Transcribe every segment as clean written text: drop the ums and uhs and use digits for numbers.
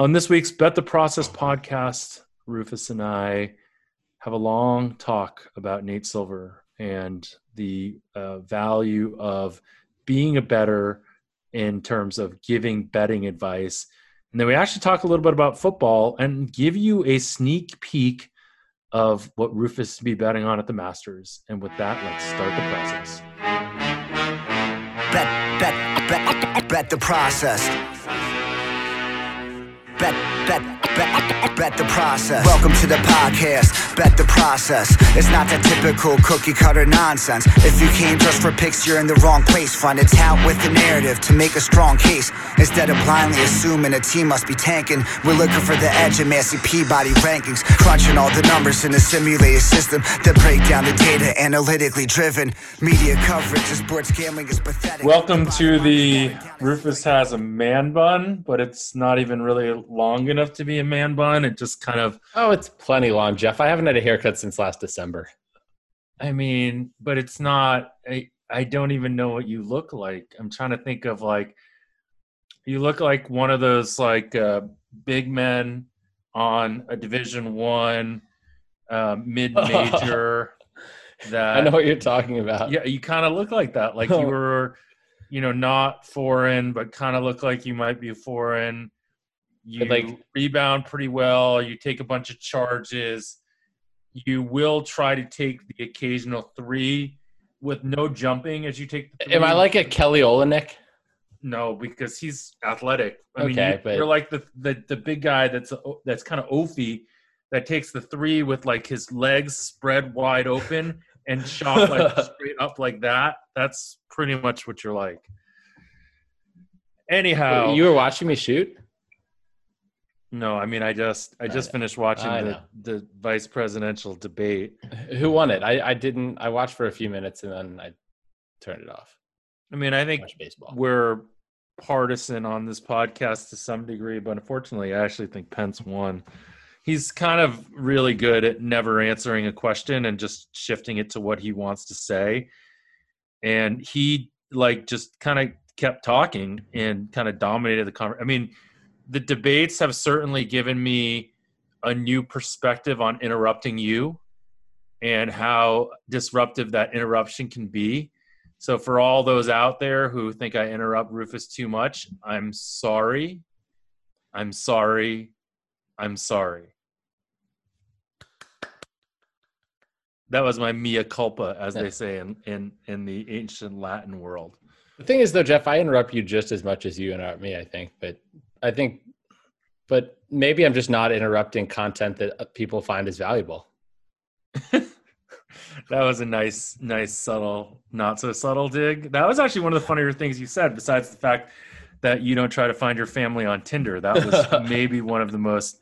On this week's Bet the Process podcast, Rufus and I have a long talk about Nate Silver and the value of being a bettor in terms of giving betting advice. And then we actually talk a little bit about football and give you a sneak peek of what Rufus will be betting on at the Masters. And with that, let's start the process. Bet the process. Bet the process. Welcome to the podcast, Bet the Process. It's not that typical cookie cutter nonsense. If you came just for picks, you're in the wrong place. Find a talent with the narrative to make a strong case. Instead of blindly assuming a team must be tanking, we're looking for the edge in Massey Peabody rankings. Crunching all the numbers in a simulated system that break down the data analytically driven. Media coverage of sports gambling is pathetic. Welcome to the Rufus Has a Man Bun, but it's not even really long enough to be a man bun. It just kind of... Oh, it's plenty long, Jeff. I haven't had a haircut since last December. I mean, but it's not... I don't even know what you look like. I'm trying to think of, like... You look like one of those, like, big men on a Division I mid-major that... I know what you're talking about. Yeah, you kind of look like that. Like, you were, you know, not foreign, but kind of look like you might be foreign. You like, rebound pretty well. You take a bunch of charges. You will try to take the occasional three with no jumping as you take the three. Am I like a Kelly Olynyk? No, because he's athletic. I mean, you're like the big guy that's kind of oafy that takes the three with, like, his legs spread wide open and shot, like, straight up like that. That's pretty much what you're like. Anyhow. Wait, you were watching me shoot? No, I mean, I just finished watching the vice presidential debate. Who won it? I watched for a few minutes and then I turned it off. I mean, I think we're partisan on this podcast to some degree, but unfortunately, I actually think Pence won. He's kind of really good at never answering a question and just shifting it to what he wants to say. And he, like, just kind of kept talking and kind of dominated the conversation. I mean, the debates have certainly given me a new perspective on interrupting you and how disruptive that interruption can be. So for all those out there who think I interrupt Rufus too much, I'm sorry. I'm sorry. I'm sorry. That was my mea culpa, as they say in the ancient Latin world. The thing is, though, Jeff, I interrupt you just as much as you interrupt me, I think, but maybe I'm just not interrupting content that people find is valuable. That was a nice, subtle, not so subtle dig. That was actually one of the funnier things you said, besides the fact that you don't try to find your family on Tinder. That was maybe one of the most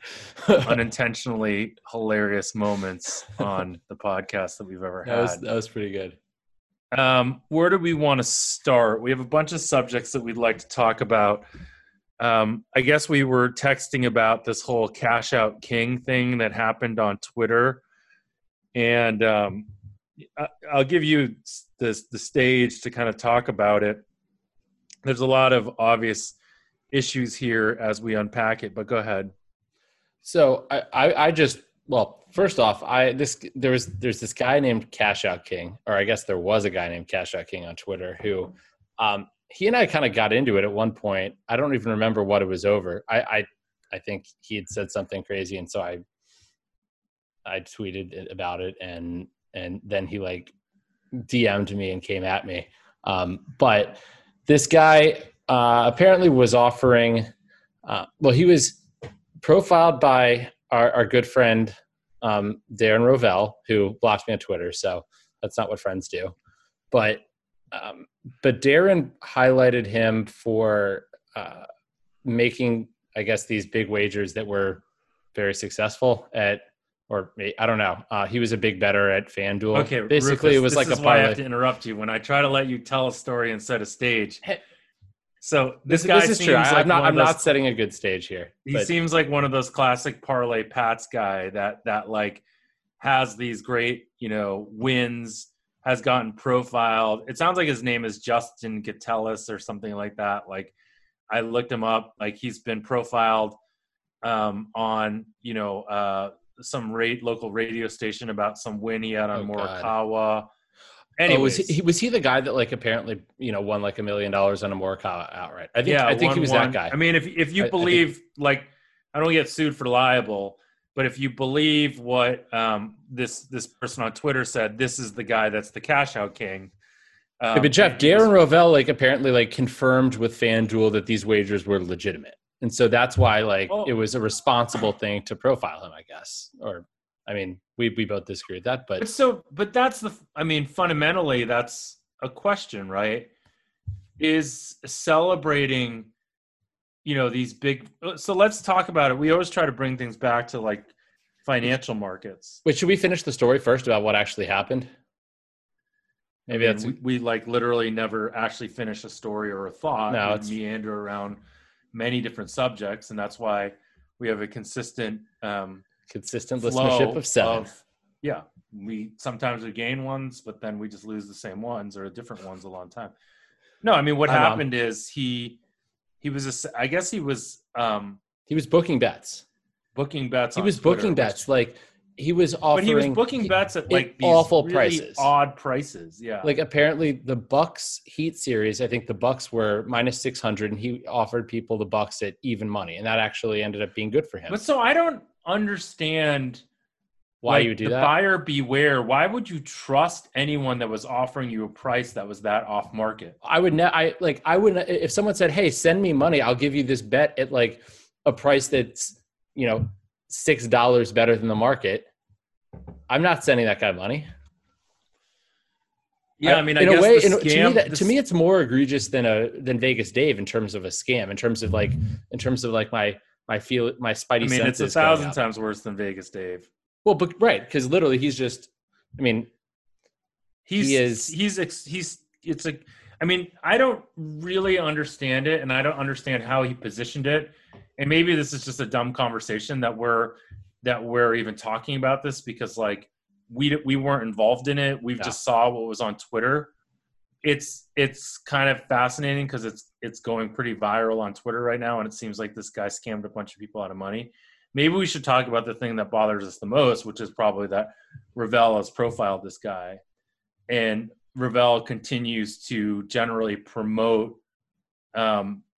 unintentionally hilarious moments on the podcast that we've ever had. That was pretty good. Where do we want to start? We have a bunch of subjects that we'd like to talk about. I guess we were texting about this whole Cash Out King thing that happened on Twitter. And I'll give you the stage to kind of talk about it. There's a lot of obvious issues here as we unpack it, but go ahead. So there's this guy named Cash Out King, or I guess there was a guy named Cash Out King on Twitter who he and I kind of got into it at one point. I don't even remember what it was over. I think he had said something crazy, and so I tweeted about it, and then he, like, DM'd me and came at me. But this guy apparently was offering he was profiled by our good friend Darren Rovell, who blocked me on Twitter, so that's not what friends do. But Darren highlighted him for making, I guess, these big wagers that were very successful at, or I don't know. He was a big bettor at FanDuel. Okay, basically, Rufus, it was like a pilot. This is why I have to interrupt you when I try to let you tell a story and set a stage. So this guy is seems true. Like I'm not setting a good stage here. He seems like one of those classic parlay Pats guy that like has these great, you know, wins. Has gotten profiled. It sounds like his name is Justin Catellus or something like that. Like, I looked him up. Like, he's been profiled on, you know, some local radio station about some win he had on Morikawa. Anyways, was he the guy that like apparently, you know, won like $1 million on a Morikawa outright? I think he was that guy. I mean, if you believe I don't get sued for libel, but if you believe what this person on Twitter said, this is the guy that's the Cash Out King. But Jeff, Darren Rovell apparently confirmed with FanDuel that these wagers were legitimate, and so that's why it was a responsible thing to profile him, I guess. Or I mean, we both disagree with that, but that's fundamentally that's a question, right? Is celebrating, you know, these big. So let's talk about it. We always try to bring things back to financial markets. Wait, should we finish the story first about what actually happened? Maybe that's we literally never actually finish a story or a thought. No, it's meander around many different subjects, and that's why we have a consistent listenership of seven. We sometimes gain ones, but then we just lose the same ones or different ones a long time. No, I mean what happened is he was a, I guess he was booking bets. He was booking bets like. He was offering, but he was booking bets at these awful really prices, odd prices. Yeah, apparently the Bucks Heat series. I think the Bucks were -600, and he offered people the Bucks at even money, and that actually ended up being good for him. But so I don't understand why you do that. Buyer beware. Why would you trust anyone that was offering you a price that was that off market? I wouldn't. If someone said, "Hey, send me money, I'll give you this bet at a price that's $6 better than the market," I'm not sending that guy money. Yeah, to me, it's more egregious than Vegas Dave in terms of a scam, in terms of my spidey senses. I mean, it's 1,000 times worse than Vegas Dave. Well, but right, because literally he's just. I mean, he's. It's like, I mean, I don't really understand it, and I don't understand how he positioned it. And maybe this is just a dumb conversation that we're even talking about this because we weren't involved in it. We just saw what was on Twitter. It's kind of fascinating because it's going pretty viral on Twitter right now, and it seems like this guy scammed a bunch of people out of money. Maybe we should talk about the thing that bothers us the most, which is probably that Rovell has profiled this guy, and Rovell continues to generally promote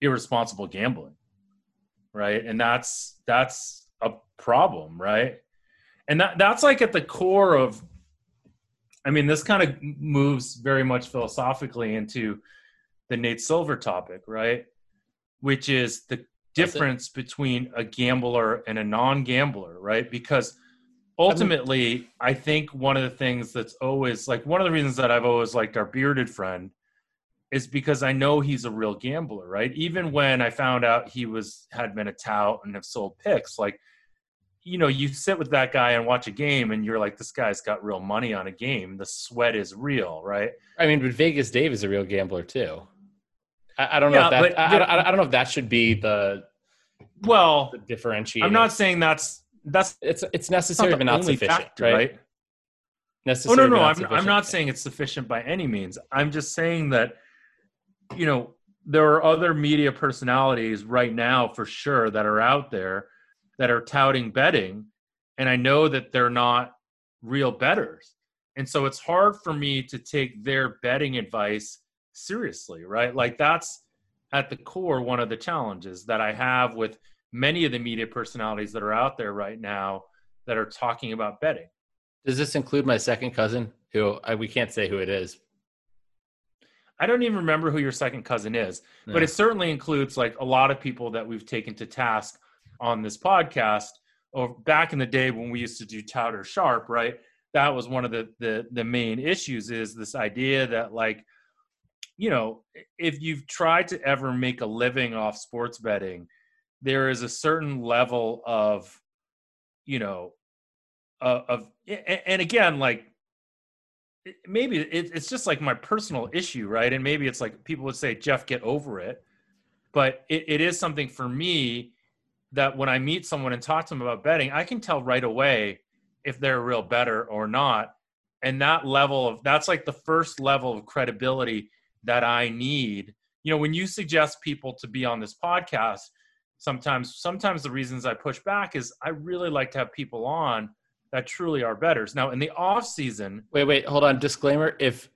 irresponsible gambling. Right. And that's a problem. Right. And that's at the core of, I mean, this kind of moves very much philosophically into the Nate Silver topic, right? Which is the difference between a gambler and a non-gambler, right? Because ultimately, I think one of the things that's always one of the reasons that I've always liked our bearded friend is because I know he's a real gambler, right? Even when I found out he had been a tout and have sold picks, you sit with that guy and watch a game and you're like, this guy's got real money on a game. The sweat is real, right? I mean, but Vegas Dave is a real gambler too. I don't know if that should be the differentiator. I'm not saying it's necessary, but not sufficient, factor, right? Necessary. Oh no, I'm not saying it's sufficient by any means. I'm just saying that, you know, there are other media personalities right now for sure that are out there that are touting betting, and I know that they're not real bettors. And so it's hard for me to take their betting advice seriously, right? That's at the core one of the challenges that I have with many of the media personalities that are out there right now that are talking about betting. Does this include my second cousin, who we can't say who it is? I don't even remember who your second cousin is, but it certainly includes a lot of people that we've taken to task on this podcast. Or back in the day when we used to do tout or sharp, right? That was one of the main issues, is this idea that if you've tried to ever make a living off sports betting, there is a certain level of, and again, maybe it's just my personal issue, right? And maybe it's people would say, Jeff, get over it. But it is something for me that when I meet someone and talk to them about betting, I can tell right away if they're a real bettor or not. And that level of, that's the first level of credibility that I need. You know, when you suggest people to be on this podcast, sometimes the reasons I push back is I really like to have people on that truly are bettors. Now in the off season, wait, hold on. Disclaimer. If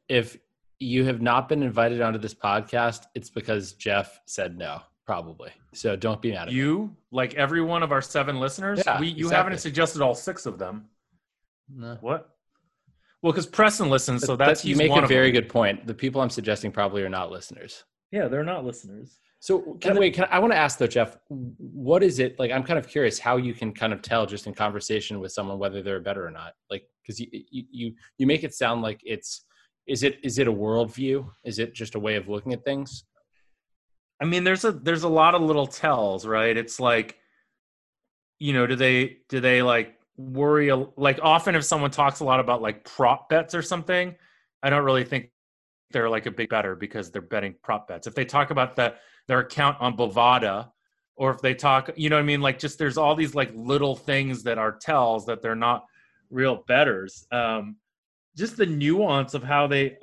you have not been invited onto this podcast, it's because Jeff said no, probably. So don't be mad at you. Like every one of our 7 listeners, you haven't suggested all 6 of them. No. What? Well, because Preston listens, so that's you make a very good point. The people I'm suggesting probably are not listeners. Yeah, they're not listeners. So I want to ask though, Jeff, what is it like? I'm kind of curious how you can kind of tell just in conversation with someone whether they're better or not. Like, because you make it sound like is it a worldview? Is it just a way of looking at things? I mean, there's a lot of little tells, right? It's like, you know, do they like worry, like often if someone talks a lot about like prop bets or something, I don't really think they're like a big better because they're betting prop bets. If they talk about their account on Bovada, or if they talk, you know what I mean? Like just, there's all these like little things that are tells that they're not real bettors. Just the nuance of how they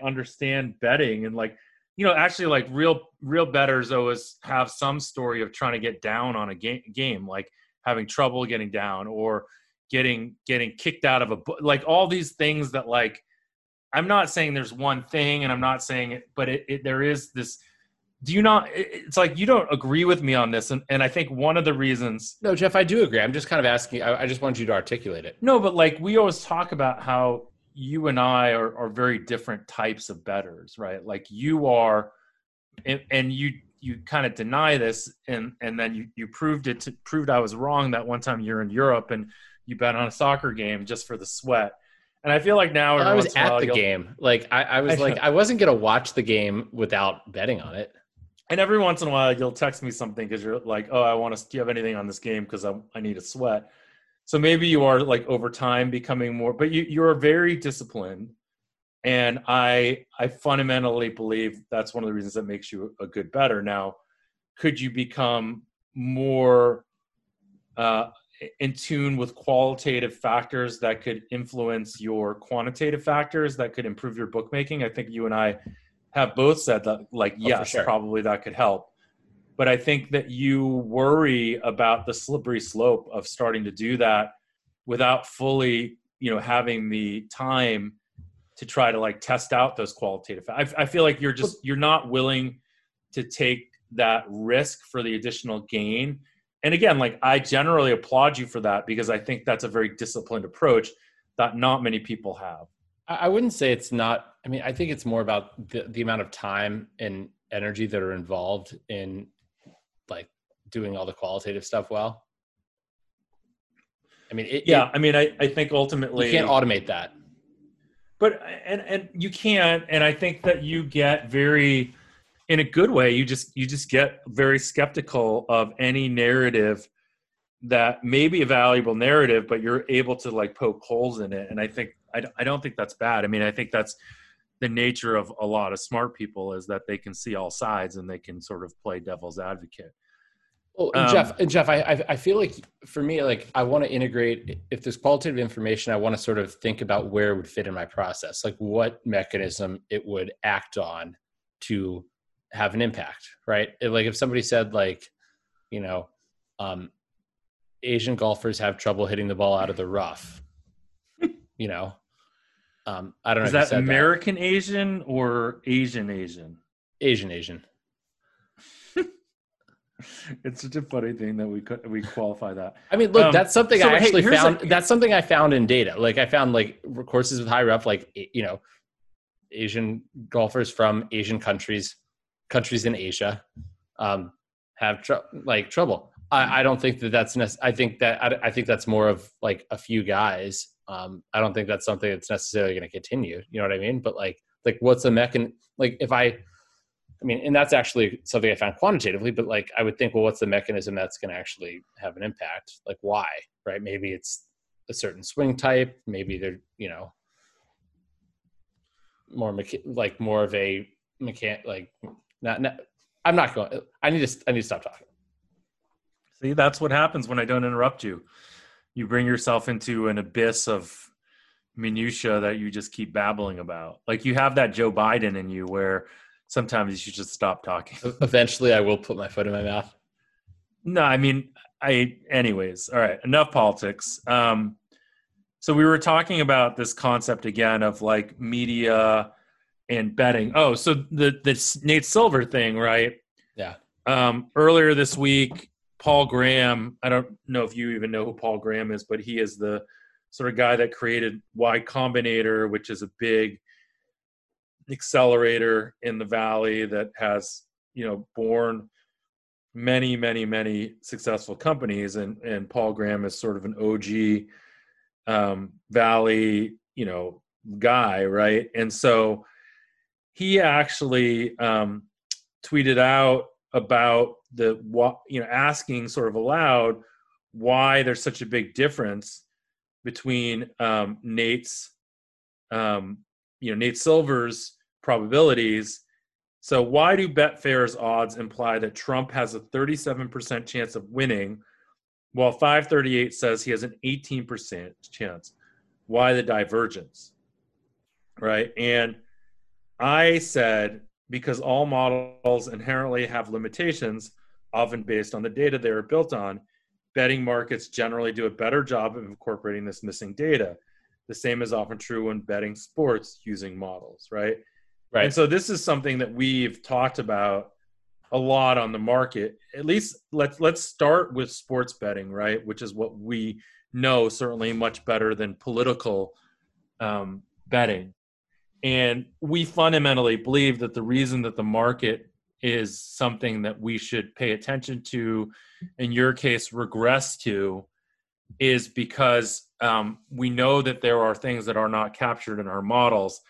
understand betting and like, you know, actually like real bettors always have some story of trying to get down on a game, like having trouble getting down or getting kicked out of a, like all these things that like, I'm not saying there's one thing and I'm not saying it, but there is this, it's like, you don't agree with me on this. And I think one of the reasons. No, Jeff, I do agree. I'm just kind of asking, I just wanted you to articulate it. No, but like we always talk about how you and I are very different types of bettors, right? Like you are, and you kind of deny this. And then you proved I was wrong that one time you're in Europe and you bet on a soccer game just for the sweat. And I feel like now I was at the game. Like I was like, I wasn't going to watch the game without betting on it. And every once in a while you'll text me something because you're like, oh, do you have anything on this game? Because I need a sweat. So maybe you are like over time becoming more, but you're very disciplined. And I fundamentally believe that's one of the reasons that makes you a good bettor. Now, could you become more in tune with qualitative factors that could influence your quantitative factors that could improve your bookmaking? I think you and I have both said that, like, yes, sure. Probably that could help. But I think that you worry about the slippery slope of starting to do that without fully, you know, having the time to try to like test out those qualitative. I feel like you're not willing to take that risk for the additional gain. And again, like I generally applaud you for that because I think that's a very disciplined approach that not many people have. I wouldn't say it's not. I mean, I think it's more about the amount of time and energy that are involved in like doing all the qualitative stuff well. I mean, I think ultimately you can't automate that. But and you can't, and I think that you get very, in a good way, you just get very skeptical of any narrative that may be a valuable narrative, but you're able to like poke holes in it. And I think, I don't think that's bad. I mean, I think that's the nature of a lot of smart people is that they can see all sides and they can sort of play devil's advocate. Well, Jeff, I feel like for me, like I want to integrate, if there's qualitative information, I want to sort of think about where it would fit in my process, like what mechanism it would act on to have an impact, right? Like if somebody said like, you know, Asian golfers have trouble hitting the ball out of the rough, you know, I don't know. Is that American Asian or Asian? Asian. It's such a funny thing that we qualify that. I mean, look, that's something I actually found. That's something I found in data. Like I found like courses with high rough, like, you know, Asian golfers from Asian countries in Asia have trouble. I don't think that that's necessary. I think that's more of like a few guys. I don't think that's something that's necessarily going to continue. You know what I mean? But like what's the mechanism? Like if I mean, and that's actually something I found quantitatively, but like, I would think, well, what's the mechanism that's going to actually have an impact? Like why, right? Maybe it's a certain swing type. Maybe they're, you know, more of a mechanic, like, not, I'm not going. I need to stop talking. See, that's what happens when I don't interrupt you. You bring yourself into an abyss of minutia that you just keep babbling about. Like you have that Joe Biden in you where sometimes you should just stop talking. Eventually I will put my foot in my mouth. No, I mean, anyways, all right, enough politics. So we were talking about this concept again of like media and betting. Oh, so the Nate Silver thing, right? Yeah. Earlier this week, Paul Graham, I don't know if you even know who Paul Graham is, but he is the sort of guy that created Y Combinator, which is a big accelerator in the Valley that has, you know, born many, many, many successful companies. And Paul Graham is sort of an OG Valley, you know, guy, right? And so he actually tweeted out about the, you know, asking sort of aloud why there's such a big difference between Nate's, you know, Nate Silver's probabilities. So why do Betfair's odds imply that Trump has a 37% chance of winning, while 538 says he has an 18% chance? Why the divergence, right? And I said, because all models inherently have limitations, often based on the data they are built on, betting markets generally do a better job of incorporating this missing data. The same is often true when betting sports using models, right? Right. And so this is something that we've talked about a lot on the market. At least let's start with sports betting, right? Which is what we know certainly much better than political betting. And we fundamentally believe that the reason that the market is something that we should pay attention to, in your case, regress to, is because we know that there are things that are not captured in our models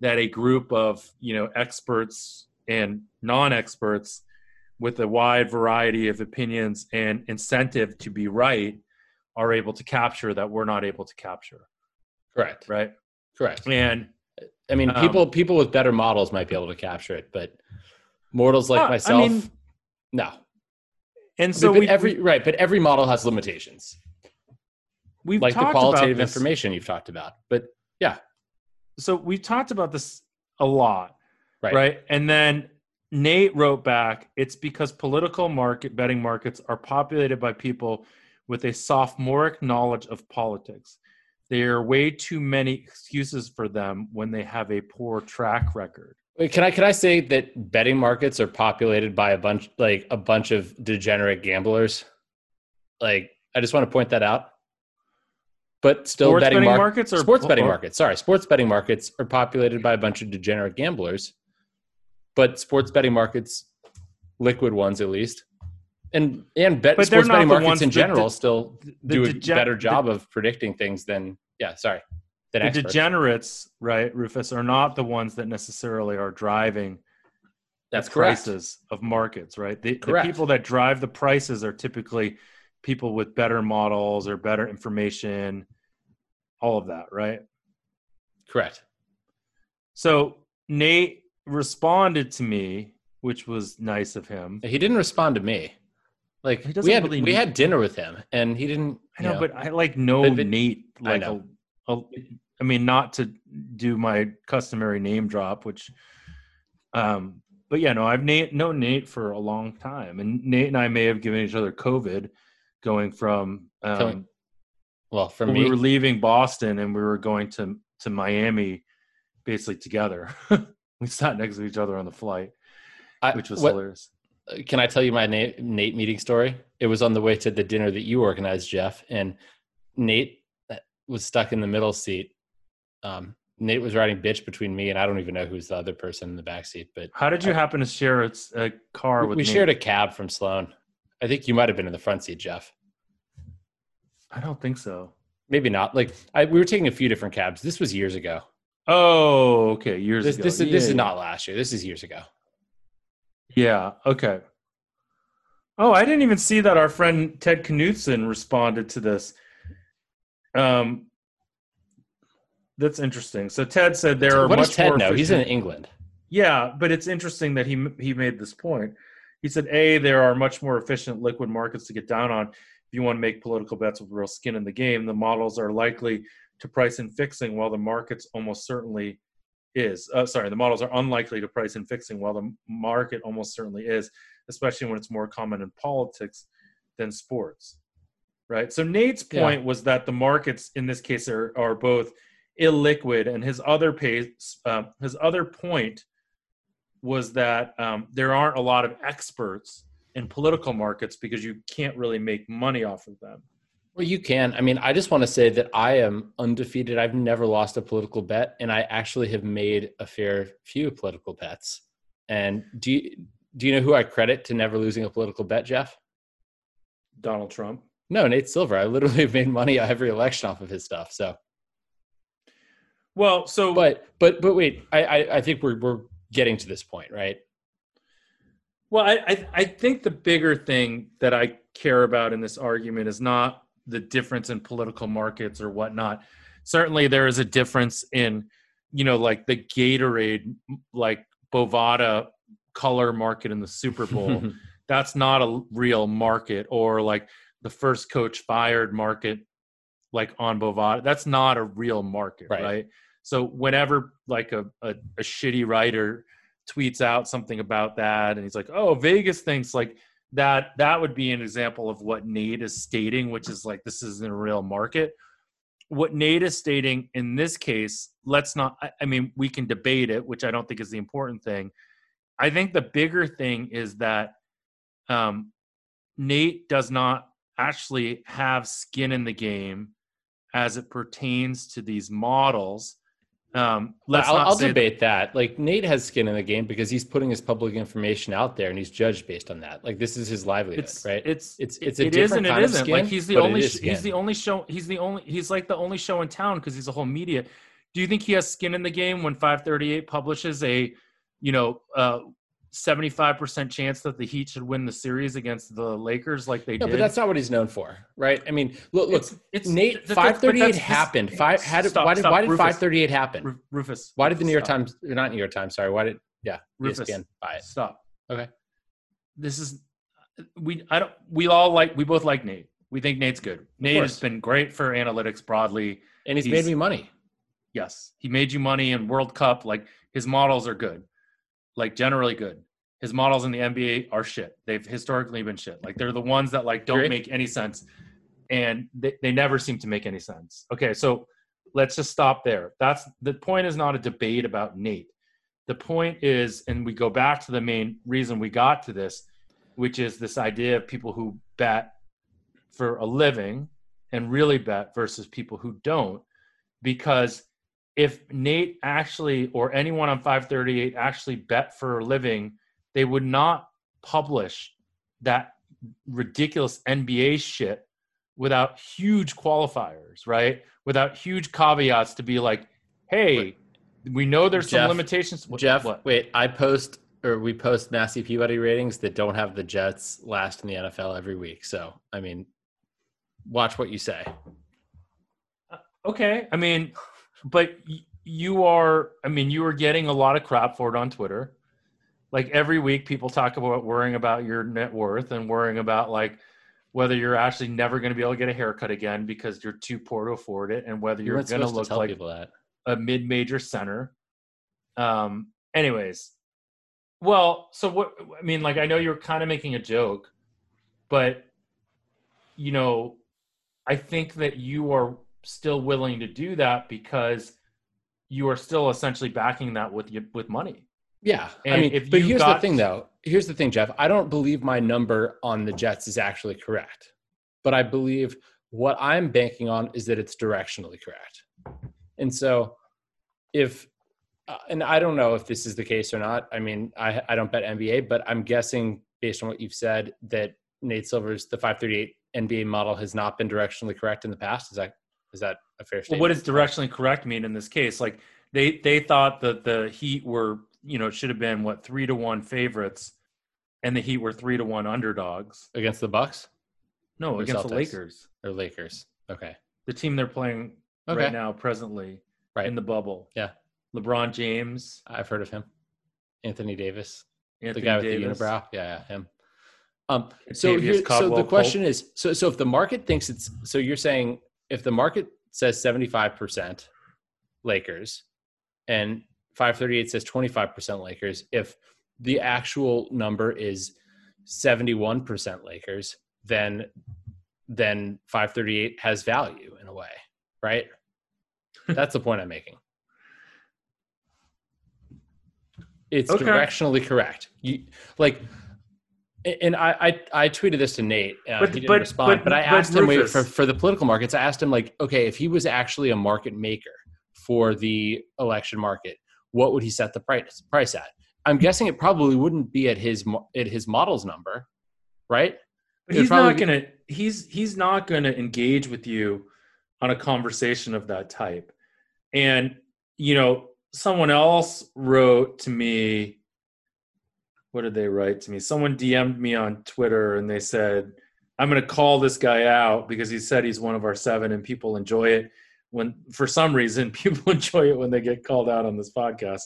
that a group of, you know, experts and non-experts with a wide variety of opinions and incentive to be right are able to capture that we're not able to capture. Correct. Right? Correct. And I mean, people with better models might be able to capture it, but mortals like myself, I mean, no. And so but every model has limitations. We've like the qualitative information you've talked about, but yeah. So we've talked about this a lot, right? And then Nate wrote back, it's because political betting markets are populated by people with a sophomoric knowledge of politics. There are way too many excuses for them when they have a poor track record. Wait, can I say that betting markets are populated by a bunch of degenerate gamblers? Like, I just want to point that out. But still, sports betting markets are populated by a bunch of degenerate gamblers. But sports betting markets, liquid ones at least, and sports betting markets in general still do a better job of predicting things than the degenerates, right, Rufus, are not the ones that necessarily are driving the prices of markets, right? The people that drive the prices are typically people with better models or better information, all of that, right? Correct. So Nate responded to me, which was nice of him. He didn't respond to me. Like, we had dinner with him, and he didn't. Nate. Like, I know. I mean, not to do my customary name drop, which, but yeah, no, I've known Nate for a long time, and Nate and I may have given each other COVID, going from we were leaving Boston and we were going to Miami, basically together. We sat next to each other on the flight, which was hilarious. Can I tell you my Nate meeting story? It was on the way to the dinner that you organized, Jeff, and Nate was stuck in the middle seat. Nate was riding bitch between me and I don't even know who's the other person in the back seat. But how did you happen to share a car with? We Nate? Shared a cab from Sloan. I think you might have been in the front seat, Jeff. I don't think so. Maybe not. Like we were taking a few different cabs. This was years ago. Oh, okay, years ago. This is not last year. This is years ago. Yeah. Okay. Oh, I didn't even see that our friend Ted Knudsen responded to this. That's interesting. So Ted said there are. What does Ted know? He's in England. Yeah, but it's interesting that he made this point. He said, A, there are much more efficient liquid markets to get down on. If you want to make political bets with real skin in the game, the models are likely to price in fixing while the markets almost certainly is. The models are unlikely to price in fixing while the market almost certainly is, especially when it's more common in politics than sports, right? So Nate's point was that the markets in this case are both illiquid, and his other point was that there aren't a lot of experts in political markets because you can't really make money off of them. Well, you can. I mean, I just want to say that I am undefeated. I've never lost a political bet, and I actually have made a fair few political bets. And do you know who I credit to never losing a political bet, Jeff? Donald Trump. No, Nate Silver. I literally have made money every election off of his stuff. So, well, so but wait, I think we're getting to this point, right? Well, I think the bigger thing that I care about in this argument is not the difference in political markets or whatnot. Certainly, there is a difference in, you know, like the Gatorade, like Bovada color market in the Super Bowl. That's not a real market, or like the first coach fired market, like on Bovada. That's not a real market, right? So whenever like a shitty writer tweets out something about that, and he's like, oh, Vegas thinks like that, that would be an example of what Nate is stating, which is like, this isn't a real market. What Nate is stating in this case, we can debate it, which I don't think is the important thing. I think the bigger thing is that Nate does not actually have skin in the game as it pertains to these models. I'll debate that. Like, Nate has skin in the game because he's putting his public information out there, and he's judged based on that. Like, this is his livelihood, right? It is and it isn't. Skin, like, he's the only show in town because he's a whole media. Do you think he has skin in the game when 538 publishes a, 75% chance that the Heat should win the series against the Lakers did. But that's not what he's known for, right? I mean, look, Nate, 538 happened. Why did 538 happen? Rufus. Why did the New York Times, not New York Times, sorry. Why did, Rufus, ESPN buy it? Stop. Okay. This is, we both like Nate. We think Nate's good. Nate has been great for analytics broadly. And he's made me money. Yes. He made you money in World Cup. Like, his models are good. Like, generally good. His models in the NBA are shit. They've historically been shit. Like, they're the ones that don't make any sense, and they never seem to make any sense. Okay, so let's just stop there. The point is not a debate about Nate. The point is, and we go back to the main reason we got to this, which is this idea of people who bet for a living and really bet versus people who don't, because if Nate actually, or anyone on 538 actually bet for a living, they would not publish that ridiculous NBA shit without huge qualifiers, right? Without huge caveats to be like, hey, we know there's some limitations. We post Massey Peabody ratings that don't have the Jets last in the NFL every week. So, I mean, watch what you say. Okay. I mean... But you are getting a lot of crap for it on Twitter. Like, every week people talk about worrying about your net worth and worrying about like whether you're actually never going to be able to get a haircut again because you're too poor to afford it, and whether you're going to look like a mid-major center. Anyways, well, so what, I mean, like, I know you're kind of making a joke, but, I think that you are still willing to do that because you are still essentially backing that with money. Yeah. And here's the thing, Jeff, I don't believe my number on the Jets is actually correct, but I believe what I'm banking on is that it's directionally correct. And so and I don't know if this is the case or not. I mean, I don't bet NBA, but I'm guessing based on what you've said that Nate Silver's, the 538 NBA model has not been directionally correct in the past. Is that a fair statement? Well, what does directionally correct mean in this case? Like, they thought that the Heat were, should have been 3-1 favorites, and the Heat were 3-1 underdogs against the Bucks. No, or against Celtics? The Lakers. Or Lakers. Okay. The team they're playing right now, presently, in the bubble. Yeah. LeBron James. I've heard of him. Anthony Davis. The guy with the unibrow. Yeah, him. So the question is, so if the market thinks it's, so you're saying, if the market says 75% Lakers and 538 says 25% Lakers, if the actual number is 71% Lakers, then 538 has value in a way, right? That's the point I'm making. It's okay. Directionally correct. You, like, and I tweeted this to Nate. He didn't respond. But I asked him for the political markets. I asked him, like, okay, if he was actually a market maker for the election market, what would he set the price at? I'm guessing it probably wouldn't be at his model's number, right? But he's not gonna engage with you on a conversation of that type. And you know, someone else wrote to me. What did they write to me? Someone DM'd me on Twitter and they said, I'm going to call this guy out because he said he's one of our seven and people enjoy it when, for some reason, people enjoy it when they get called out on this podcast.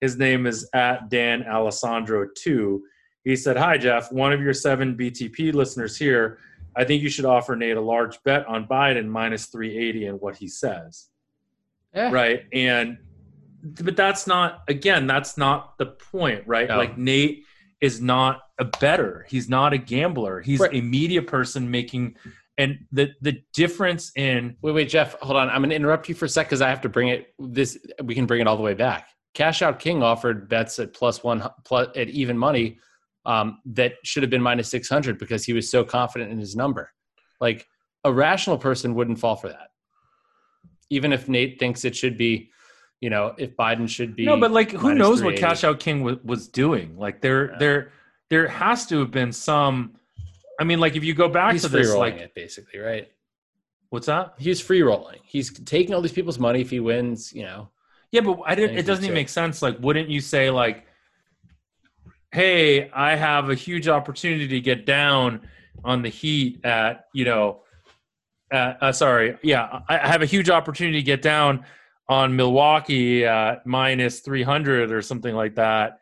His name is @DanAlessandro2. He said, hi, Jeff, one of your seven BTP listeners here. I think you should offer Nate a large bet on Biden -380 and what he says. Yeah. Right. But that's not the point, right? No. Like, Nate is not a bettor. He's not a gambler. He's a media person making, and the difference in... Wait, Jeff, hold on. I'm going to interrupt you for a sec because I have to bring it. We can bring it all the way back. Cash Out King offered bets at +1 at even money that should have been -600 because he was so confident in his number. Like, a rational person wouldn't fall for that. Even if Nate thinks it should be... You know, if Biden should be... No, but like, who knows what Cash Out King was doing? Like, there has to have been some... I mean, like, if you go back to this... He's free-rolling it, basically, right? What's that? He's free-rolling. He's taking all these people's money if he wins, you know. Yeah, but it doesn't even make sense. Like, wouldn't you say, like, hey, I have a huge opportunity to get down on the heat at, you know... I have a huge opportunity to get down... on Milwaukee at -300 or something like that.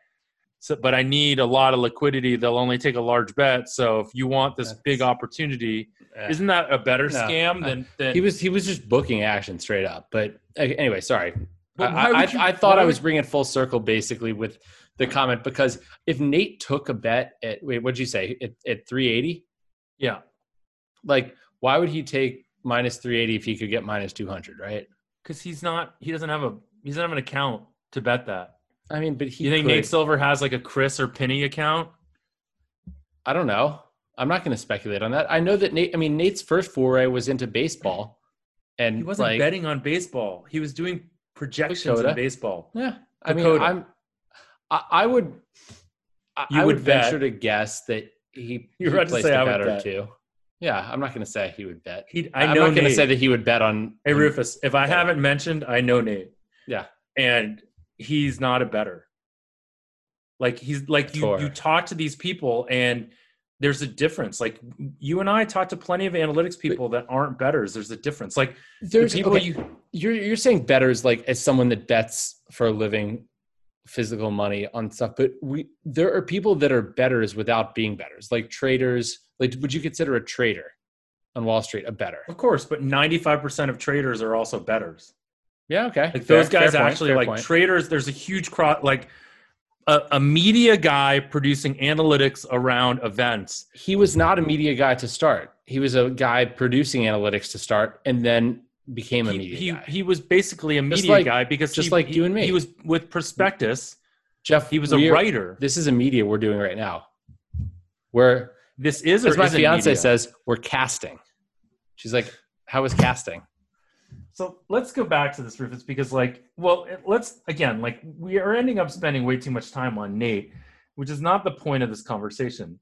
So, but I need a lot of liquidity. They'll only take a large bet. So if you want this big opportunity, isn't that a better scam than he was just booking action straight up. But anyway, sorry. I thought I was bringing it full circle basically with the comment, because if Nate took a bet at, wait, what'd you say? At 380? Yeah. Like, why would he take -380 if he could get -200, right? Because he doesn't have an account to bet that. I mean, but he... You think could. Nate Silver has like a CRIS or Penny account? I don't know. I'm not going to speculate on that. I know that Nate's first foray was into baseball, and he wasn't betting on baseball. He was doing projections in baseball. Yeah, I would venture to guess that he placed a bet or two. Yeah, I'm not going to say he would bet. I'm not going to say that he would bet on... Hey, Rufus, if I haven't mentioned, I know Nate. Yeah. And he's not a bettor. Like, he's like, you talk to these people and there's a difference. Like, you and I talk to plenty of analytics people that aren't bettors. There's a difference. Like, there's the people... Okay, you're saying bettors like as someone that bets for a living, physical money on stuff, but there are people that are bettors without being bettors, like traders. Like, would you consider a trader on Wall Street a bettor? Of course, but 95% of traders are also bettors. Yeah, okay. Like, those guys actually, like, traders, there's a huge cross, like a media guy producing analytics around events. He was not a media guy to start. He was a guy producing analytics to start and then became a media guy. He was basically a media guy because just like you and me. He was with Prospectus. Jeff, he was a writer. This is a media we're doing right now. We're... This is, as my fiance says, we're casting. She's like, how is casting? So let's go back to this, Rufus, because we are ending up spending way too much time on Nate, which is not the point of this conversation.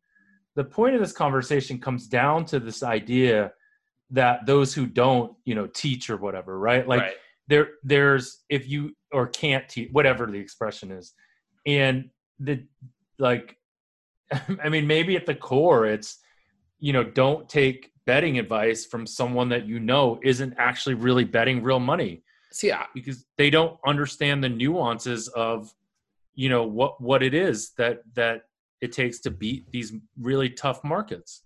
The point of this conversation comes down to this idea that those who don't, you know, teach or whatever, right? Like, right. There's, if you, or can't teach, whatever the expression is. And I mean, maybe at the core, it's, you know, don't take betting advice from someone that you know isn't actually really betting real money. See, because they don't understand the nuances of, you know, what it is that it takes to beat these really tough markets.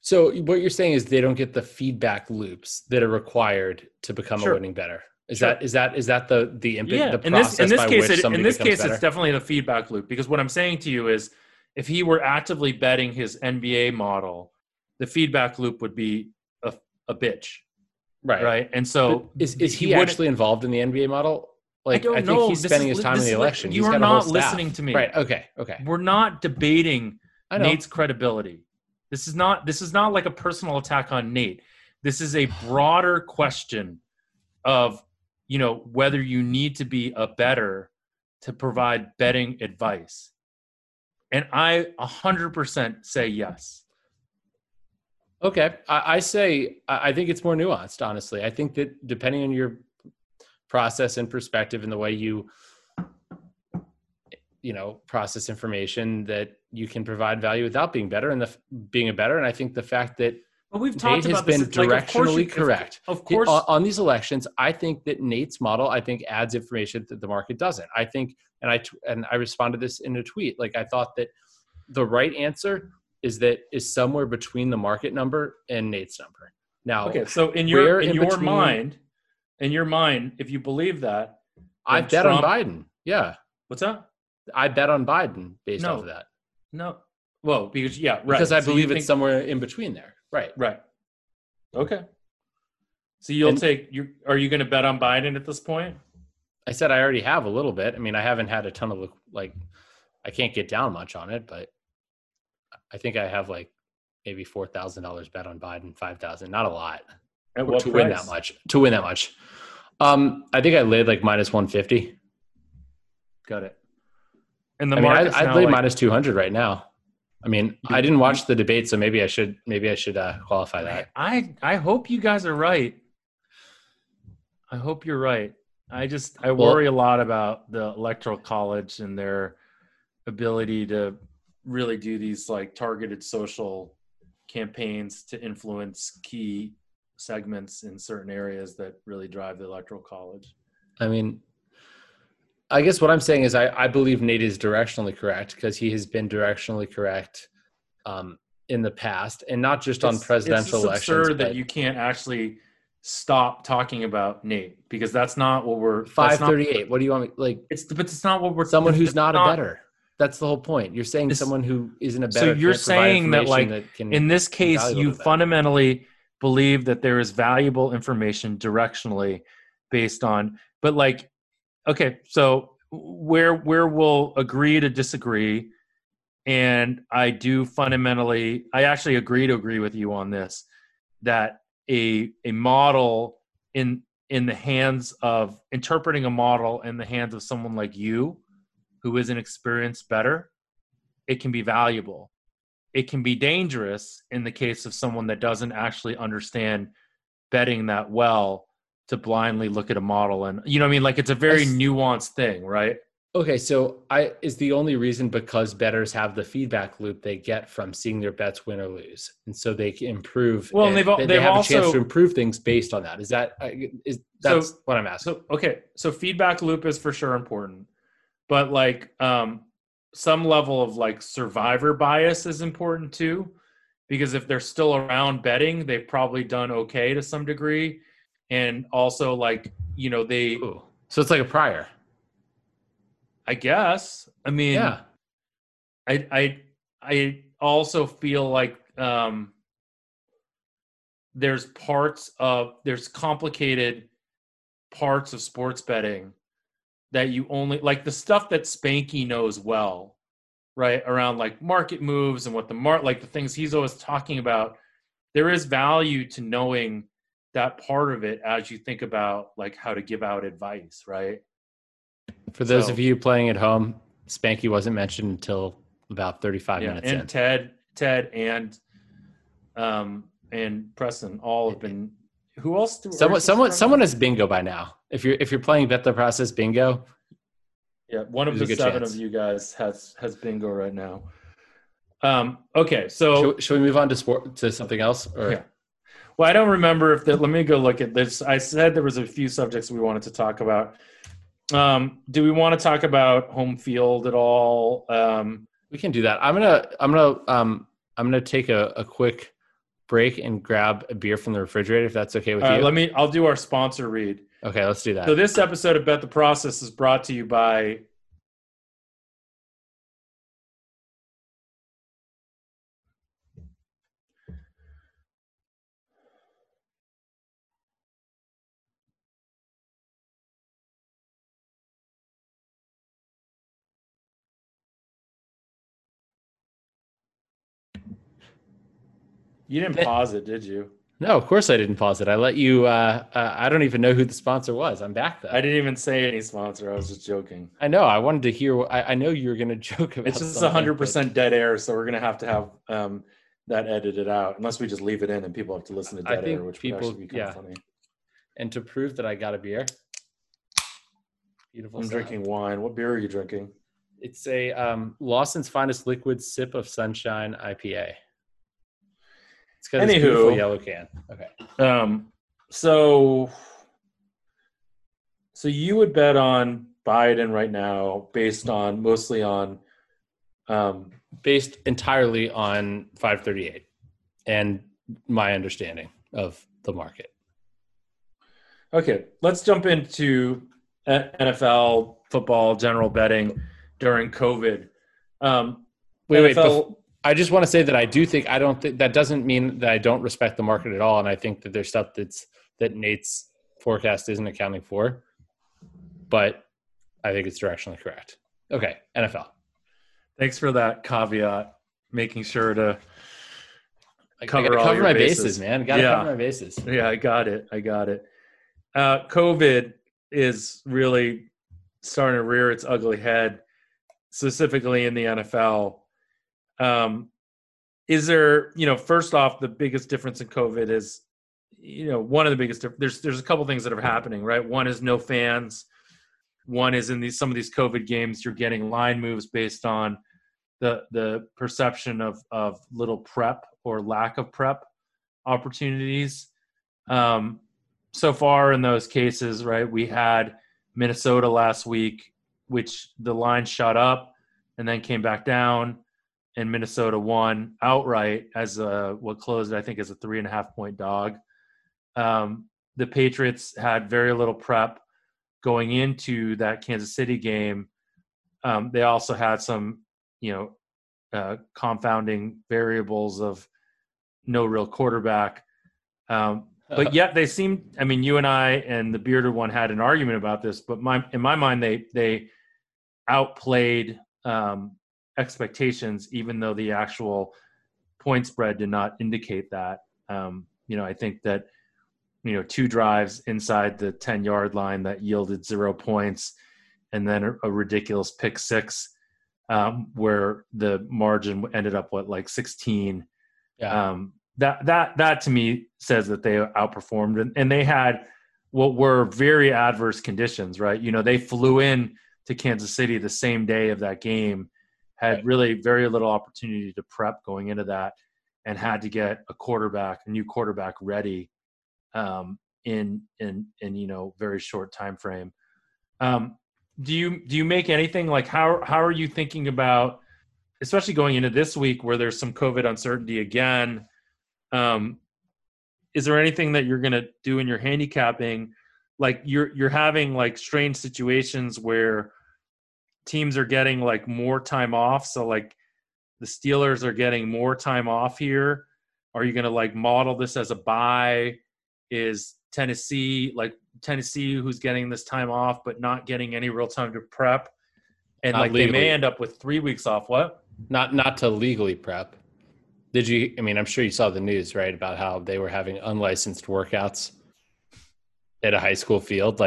So what you're saying is they don't get the feedback loops that are required to become a winning bettor. Is that the impact? Yeah. The process in this case, it's definitely the feedback loop, because what I'm saying to you is, if he were actively betting his NBA model the feedback loop would be a bitch. Right. Right. And so but is he actually involved in the NBA model? Like, I think he's spending his time in the election. Like, you are not listening to me. Right. Okay. Okay. We're not debating Nate's credibility. This is not like a personal attack on Nate. This is a broader question of, you know, whether you need to be a bettor to provide betting advice. And I 100% say yes. Okay. I say, I think it's more nuanced, honestly. I think that depending on your process and perspective and the way you process information, that you can provide value without being better and being a better. And I think the fact that we've talked Nate about has been directionally correct. Of course. On these elections, I think that Nate's model, I think, adds information that the market doesn't. I think, and I responded to this in a tweet, like I thought that the right answer is somewhere between the market number and Nate's number. Now, okay, so in your mind, if you believe that, I bet on Biden. Yeah. What's that? I bet on Biden based off of that. No. Well, because right. Because I believe it's somewhere in between there. Right. Right. Okay. So are you going to bet on Biden at this point? I said I already have a little bit. I mean, I haven't had a ton of I can't get down much on it, but I think I have like maybe $4,000 bet on Biden, 5,000, not a lot. At what price? To win that much. I think I laid like minus -150. Got it. And I'd lay minus -200 right now. I mean, I didn't watch the debate, so maybe I should qualify that. I hope you guys are right. I hope you're right. I worry a lot about the Electoral College and their ability to really do these like targeted social campaigns to influence key segments in certain areas that really drive the Electoral College. I mean, I guess what I'm saying is I believe Nate is directionally correct because he has been directionally correct in the past, and not just on presidential elections. It's absurd that you can't actually stop talking about Nate because that's not what we're 538. What do you want me like? But it's not what we're someone who's not a bettor. That's the whole point. You're saying someone who isn't a bettor. So you're saying that in this case you fundamentally believe that there is valuable information directionally based on, but like. Okay, so where we'll agree to disagree, and I actually agree with you on this, that a model in the hands of interpreting a model in the hands of someone like you, who is an experienced bettor, it can be valuable. It can be dangerous in the case of someone that doesn't actually understand betting that well, to blindly look at a model and, you know what I mean? Like, it's a very nuanced thing, right? Okay. So is the only reason because bettors have the feedback loop they get from seeing their bets win or lose. And so they can improve. Well, and they have a chance to improve things based on that. That's what I'm asking. So, okay. So feedback loop is for sure important, but like some level of like survivor bias is important too, because if they're still around betting, they've probably done okay to some degree. And also, like, you know, they... Ooh. So it's like a prior. I guess. I mean, yeah. I also feel like there's complicated parts of sports betting that you only... Like, the stuff that Spanky knows well, right? Around, like, market moves and what the things he's always talking about. There is value to knowing that part of it as you think about like how to give out advice, right? For those of you playing at home, Spanky wasn't mentioned until about 35 minutes in. And Ted and Preston all have been. Who else? Someone has bingo by now. If you're playing Bet the Process bingo, yeah, one of the seven of you guys has bingo right now. Okay, so should we move on to sport to something else? Or? Yeah. Well, I don't remember if that. Let me go look at this. I said there was a few subjects we wanted to talk about. Do we want to talk about home field at all? We can do that. I'm gonna take a quick break and grab a beer from the refrigerator if that's okay with you. I'll do our sponsor read. Okay, let's do that. So this episode of Bet the Process is brought to you by. You didn't pause it, did you? No, of course I didn't pause it. I let you, I don't even know who the sponsor was. I'm back though. I didn't even say any sponsor. I was just joking. I know. I wanted to hear, I know you were going to joke about it. It's just 100% dead air. So we're going to have that edited out unless we just leave it in and people have to listen to dead air, which people, would actually be kind of funny. And to prove that I got a beer. Beautiful. I'm drinking wine. What beer are you drinking? It's a Lawson's Finest Liquid Sip of Sunshine IPA. It's got this beautiful yellow can. Okay. So you would bet on Biden right now based entirely on 538 and my understanding of the market. Okay, let's jump into NFL football general betting during COVID. Wait, I just want to say that that doesn't mean that I don't respect the market at all. And I think that there's stuff that Nate's forecast isn't accounting for, but I think it's directionally correct. Okay. NFL. Thanks for that caveat. Making sure to cover my bases, man. Got to cover my bases. Yeah, I got it. COVID is really starting to rear its ugly head, specifically in the NFL. Is there, first off, the biggest difference in COVID is, one of the biggest difference. There's a couple things that are happening, right? One is no fans. One is in some of these COVID games, you're getting line moves based on the perception of little prep or lack of prep opportunities. So far in those cases, right, we had Minnesota last week, which the line shot up and then came back down. And Minnesota won outright as what closed, I think, as a 3.5-point dog. The Patriots had very little prep going into that Kansas City game. They also had some, confounding variables of no real quarterback. But yet they seemed. I mean, you and I and the bearded one had an argument about this, but in my mind, they outplayed expectations, even though the actual point spread did not indicate that. I think that, 2 drives inside the 10-yard line that yielded 0 points, and then a ridiculous pick six, where the margin ended up 16. Yeah. That to me says that they outperformed, and they had what were very adverse conditions, right? They flew in to Kansas City the same day of that game, had really very little opportunity to prep going into that, and had to get a new quarterback ready in very short time frame. Do you make anything, how are you thinking about, especially going into this week where there's some COVID uncertainty again, is there anything that you're going to do in your handicapping? You're having strange situations where teams are getting more time off. So the Steelers are getting more time off here. Are you going to model this as a bye? Is Tennessee who's getting this time off, but not getting any real time to prep? And they may end up with 3 weeks off. What? Not to legally prep. Did you, I'm sure you saw the news, right, about how they were having unlicensed workouts at a high school field.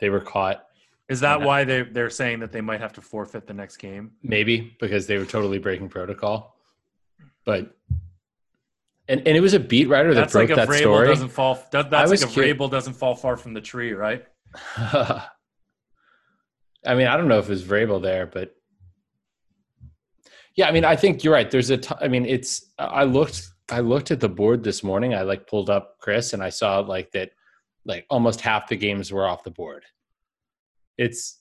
They were caught. Is that why they're saying that they might have to forfeit the next game? Maybe, because they were totally breaking protocol. But and it was a beat writer that broke that story. Vrabel doesn't fall far from the tree, right? I don't know if it was Vrabel there, but yeah, I think you're right. There's I looked at the board this morning. I pulled up CRIS and I saw that almost half the games were off the board. It's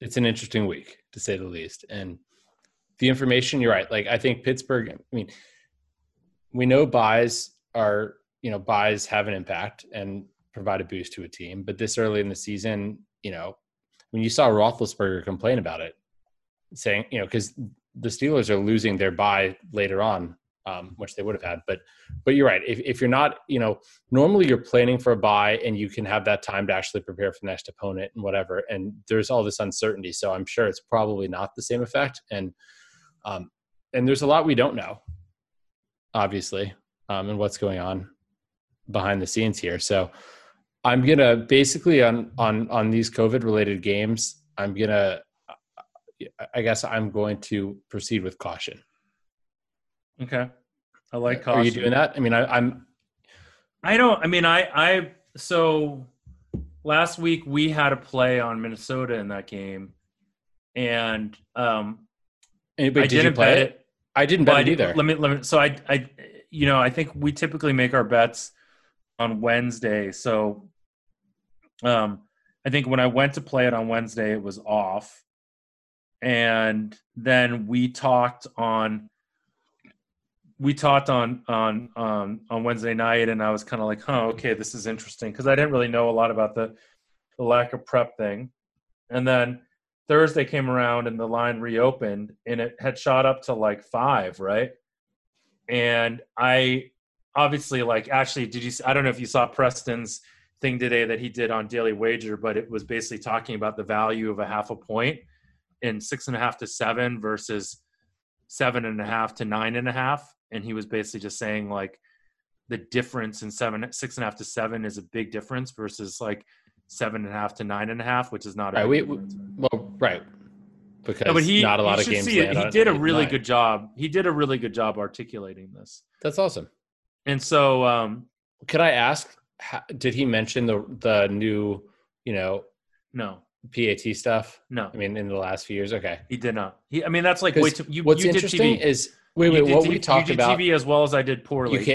an interesting week, to say the least. And the information, you're right. I think Pittsburgh, we know buys have an impact and provide a boost to a team. But this early in the season, when you saw Roethlisberger complain about it, saying, because the Steelers are losing their buy later on, which they would have had. But you're right. If you're not, normally you're planning for a bye and you can have that time to actually prepare for the next opponent and whatever. And there's all this uncertainty. So I'm sure it's probably not the same effect. And there's a lot we don't know, obviously. and what's going on behind the scenes here. So I'm going to basically on these COVID related games, I'm going to proceed with caution. Okay. I like caution. Are you doing that? I mean, so last week we had a play on Minnesota in that game, and did you bet it? I didn't bet it either. Let me. So I think we typically make our bets on Wednesday. So, I think when I went to play it on Wednesday, it was off, and then we talked on Wednesday night, and I was kind of like, oh, okay, this is interesting, because I didn't really know a lot about the lack of prep thing. And then Thursday came around and the line reopened, and it had shot up to like 5, right? And I obviously I don't know if you saw Preston's thing today that he did on Daily Wager, but it was basically talking about the value of a half a point in 6.5 to 7 versus 7.5 to 9.5. And he was basically just saying like the difference in 6.5 to 7 is a big difference versus like 7.5 to 9.5, which is not a big difference. Because not a lot of games. He did a really good job. He did a really good job articulating this. That's awesome. And so, could I ask, did he mention the new, no PAT stuff? No, I mean in the last few years. Okay, he did not. That's like way too. What we talked about TV as well as I did poorly. You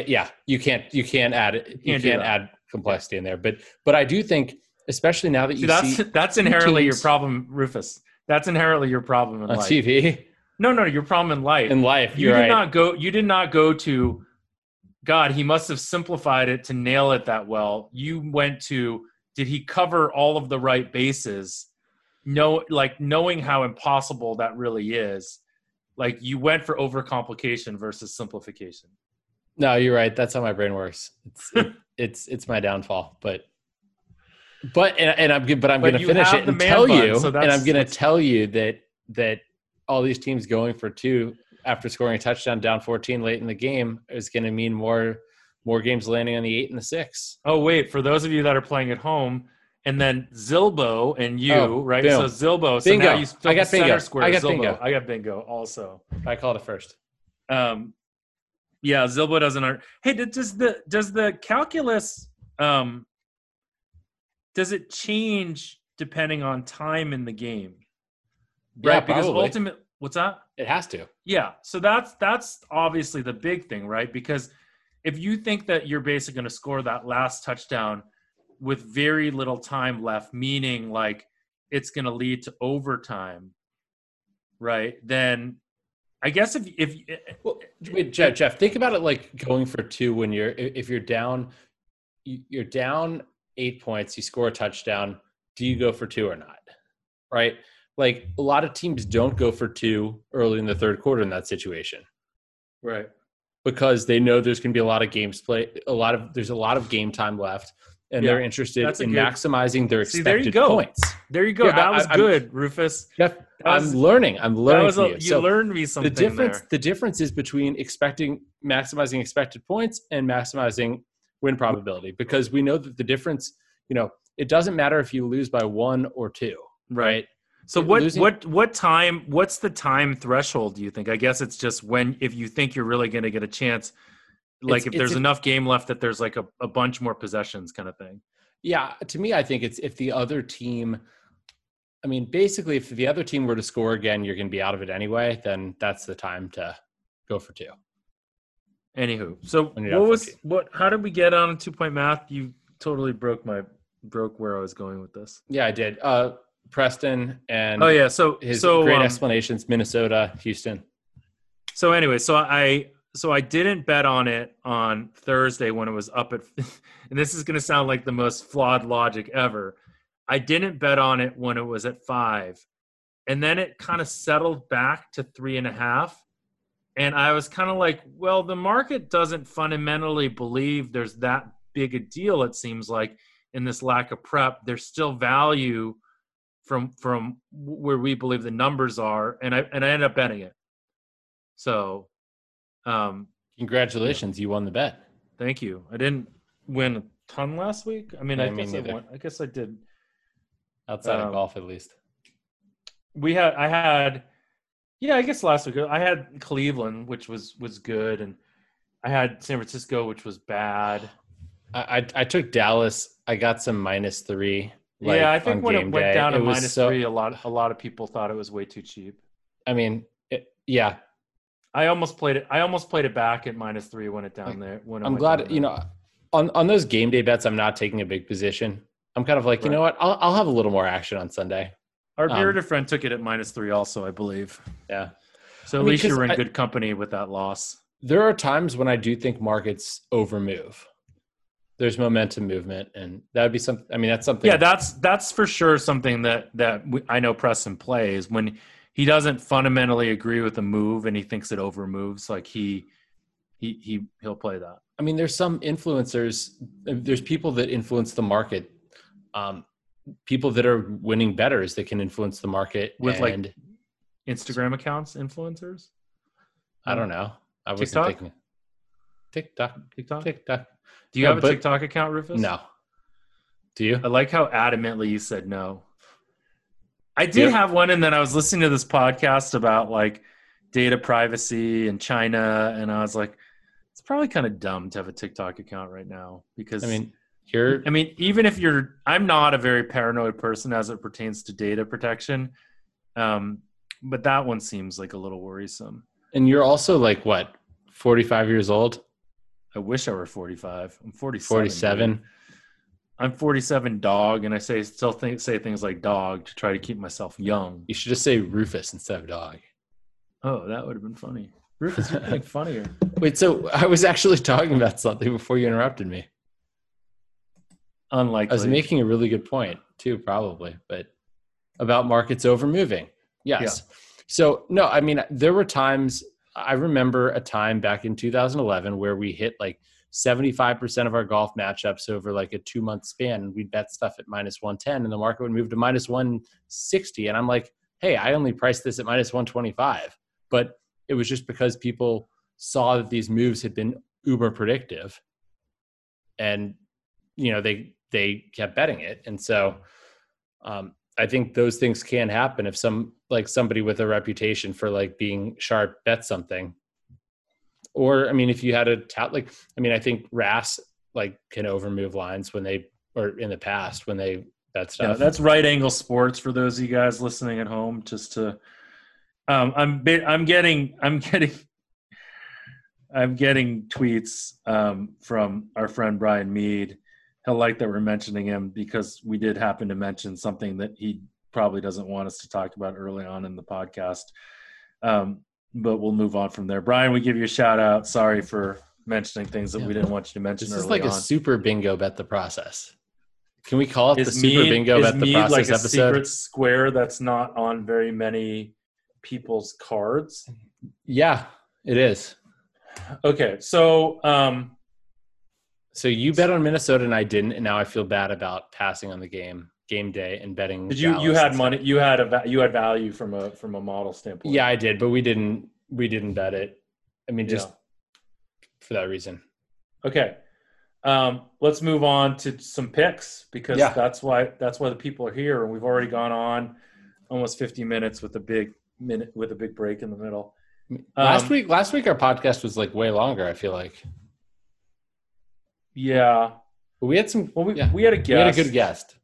can't add complexity in there. But I do think, especially now that that's inherently your problem, Rufus. That's inherently your problem in life. On TV? No, your problem in life. In life, you did not go to God, he must have simplified it to nail it that well. You went to, did he cover all of the right bases? No, like knowing how impossible that really is. Like you went for overcomplication versus simplification. No, you're right. That's how my brain works. It's my downfall, but I'm going to tell you that all these teams going for 2 after scoring a touchdown down 14 late in the game is going to mean more games landing on the 8 and the 6. Oh wait, for those of you that are playing at home, and then Zilbo and you, right? Boom. So Zilbo, bingo. So now you still got center square. I got Zilbo. Bingo. I got bingo also. I called it first. Yeah, Zilbo doesn't. Hey, does the calculus? Does it change depending on time in the game? Right, yeah, because ultimately, what's that? It has to. Yeah, so that's obviously the big thing, right? Because if you think that you're basically going to score that last touchdown with very little time left, meaning like it's going to lead to overtime, right? Then I guess Jeff, think about it like going for 2 when you're down 8 points, you score a touchdown, do you go for 2 or not? Right? Like a lot of teams don't go for 2 early in the third quarter in that situation. Right. Because they know there's going to be a lot of games play, there's a lot of game time left, and they're interested in maximizing their expected points. There you go. Yeah, that was good, Rufus. Jeff, I'm learning from you. You learned me something. The difference is between maximizing expected points and maximizing win probability, because we know that the difference, it doesn't matter if you lose by 1 or 2, right? So what's the time threshold, do you think? I guess it's just if you think you're really going to get a chance, there's enough game left that there's like a bunch more possessions kind of thing. Yeah. To me, I think it's if the other team, basically if the other team were to score again, you're going to be out of it anyway, then that's the time to go for 2. Anywho, so how did we get on 2-point math? You totally broke where I was going with this. Yeah, I did. Preston and great explanations, Minnesota, Houston. So anyway, so I didn't bet on it on Thursday when it was up at, and this is going to sound like the most flawed logic ever. I didn't bet on it when it was at 5, and then it kind of settled back to 3.5. And I was kind of like, well, the market doesn't fundamentally believe there's that big a deal, it seems like, in this lack of prep. There's still value from where we believe the numbers are, and I ended up betting it. So Congratulations. You won the bet. Thank you. I didn't win a ton last week. I mean, I guess I won. I guess I did. Outside of golf, at least. I guess last week I had Cleveland, which was good. And I had San Francisco, which was bad. I took Dallas. I got some -3. Like, yeah, I think when it went down to -3, a lot of people thought it was way too cheap. I mean, yeah. I almost played it back at -3 when it down there. I'm glad, you know, on those game day bets, I'm not taking a big position. I'm kind of like, you know what? I'll have a little more action on Sunday. Our bearded friend took it at -3 also, I believe. Yeah. So at least you were in good company with that loss. There are times when I do think markets overmove. There's momentum movement, and that would be something. I mean, that's something. Yeah, that's for sure something that I know Preston plays when he doesn't fundamentally agree with the move and he thinks it overmoves. Like he'll play that. I mean, there's some influencers. There's people that influence the market. People that are winning bettors that can influence the market with like Instagram accounts, influencers. I don't know. I wasn't thinking. TikTok. Do you have a TikTok account, Rufus? No. Do you? I like how adamantly you said no. I did have one, and then I was listening to this podcast about like data privacy and China, and I was like, it's probably kind of dumb to have a TikTok account right now because even if I'm not a very paranoid person as it pertains to data protection, but that one seems like a little worrisome. And you're also like what, 45 years old? I wish I were 45. I'm 47. 47. Dude. I'm 47, dog, and I still say things like dog to try to keep myself young. You should just say Rufus instead of dog. Oh, that would have been funny. Rufus would have been funnier. Wait, so I was actually talking about something before you interrupted me. Unlikely. I was making a really good point, too, probably, but about markets overmoving. Yes. Yeah. So, no, I mean, there were times... I remember a time back in 2011 where we hit like 75% of our golf matchups over like a 2-month span. We'd bet stuff at -110 and the market would move to -160. And I'm like, hey, I only priced this at -125. But it was just because people saw that these moves had been uber predictive and, you know, they kept betting it. And so I think those things can happen if somebody with a reputation for like being sharp bet something. Or, I mean, if you had a tout, like, I mean, I think RAS like can overmove lines in the past when they bet stuff. Yeah, that's Right Angle Sports for those of you guys listening at home, just to, I'm getting tweets from our friend Brian Mead. He'll like that we're mentioning him because we did happen to mention something that he probably doesn't want us to talk about early on in the podcast. But we'll move on from there. Brian, we give you a shout out. Sorry for mentioning things that we didn't want you to mention. This is like a super bingo bet the process. Can we call it the super bingo bet the process episode? Is Mead like a secret square that's not on very many people's cards? Yeah, it is. Okay. So you bet on Minnesota and I didn't, and now I feel bad about passing on the game day and betting. Did you? You had money. You had value from a model standpoint. Yeah, I did, but we didn't bet it. I mean, just for that reason. Okay, let's move on to some picks because that's why the people are here, and we've already gone on almost 50 minutes with a big break in the middle. Last week our podcast was like way longer. I feel like. Yeah. We had some. Well, we had a guest. We had a good guest.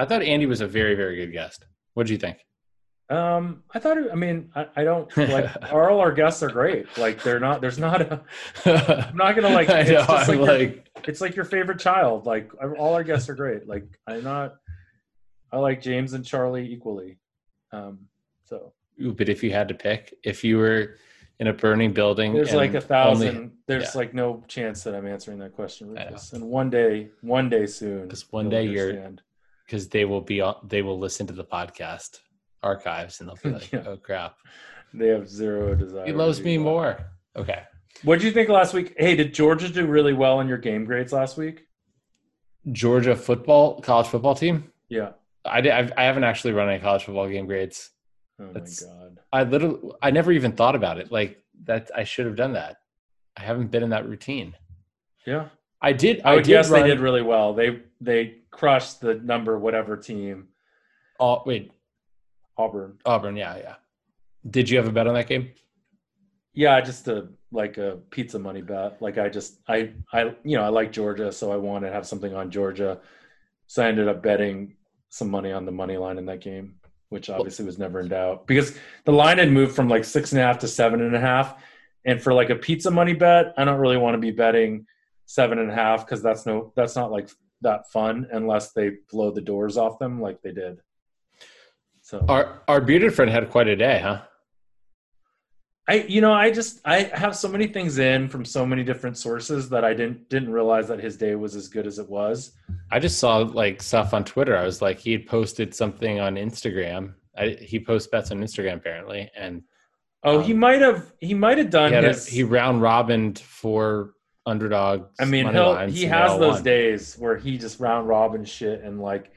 I thought Andy was a very, very good guest. What did you think? I don't like all our guests are great. Like they're not. There's not. I'm not gonna like. It's know, just like it's like your favorite child. Like all our guests are great. Like I'm not. I like James and Charlie equally. So. Ooh, but if you had to pick, if you were. In a burning building. There's like 1,000. Like no chance that I'm answering that question, Rufus. And one day soon. Because one day because they will listen to the podcast archives and they'll be like, oh crap. They have zero desire. He loves me more. Okay. What did you think last week? Hey, did Georgia do really well in your game grades last week? Georgia college football team? Yeah. I haven't actually run any college football game grades. Oh my God. I never even thought about it. Like that I should have done that. I haven't been in that routine. Yeah. I guess they did really well. They crushed the number whatever team. Oh, wait. Auburn, yeah. Did you have a bet on that game? Yeah, just a pizza money bet. Like I like Georgia, so I wanted to have something on Georgia. So I ended up betting some money on the money line in that game, which obviously was never in doubt because the line had moved from like 6.5 to 7.5. And for like a pizza money bet, I don't really want to be betting 7.5 because that's not like that fun unless they blow the doors off them like they did. So our bearded friend had quite a day, huh? I have so many things in from so many different sources that I didn't realize that his day was as good as it was. I just saw like stuff on Twitter. I was like, he had posted something on Instagram. He posts bets on Instagram apparently, and he might have done he round robined for underdogs. I mean, he has those days where he just round robin shit and like,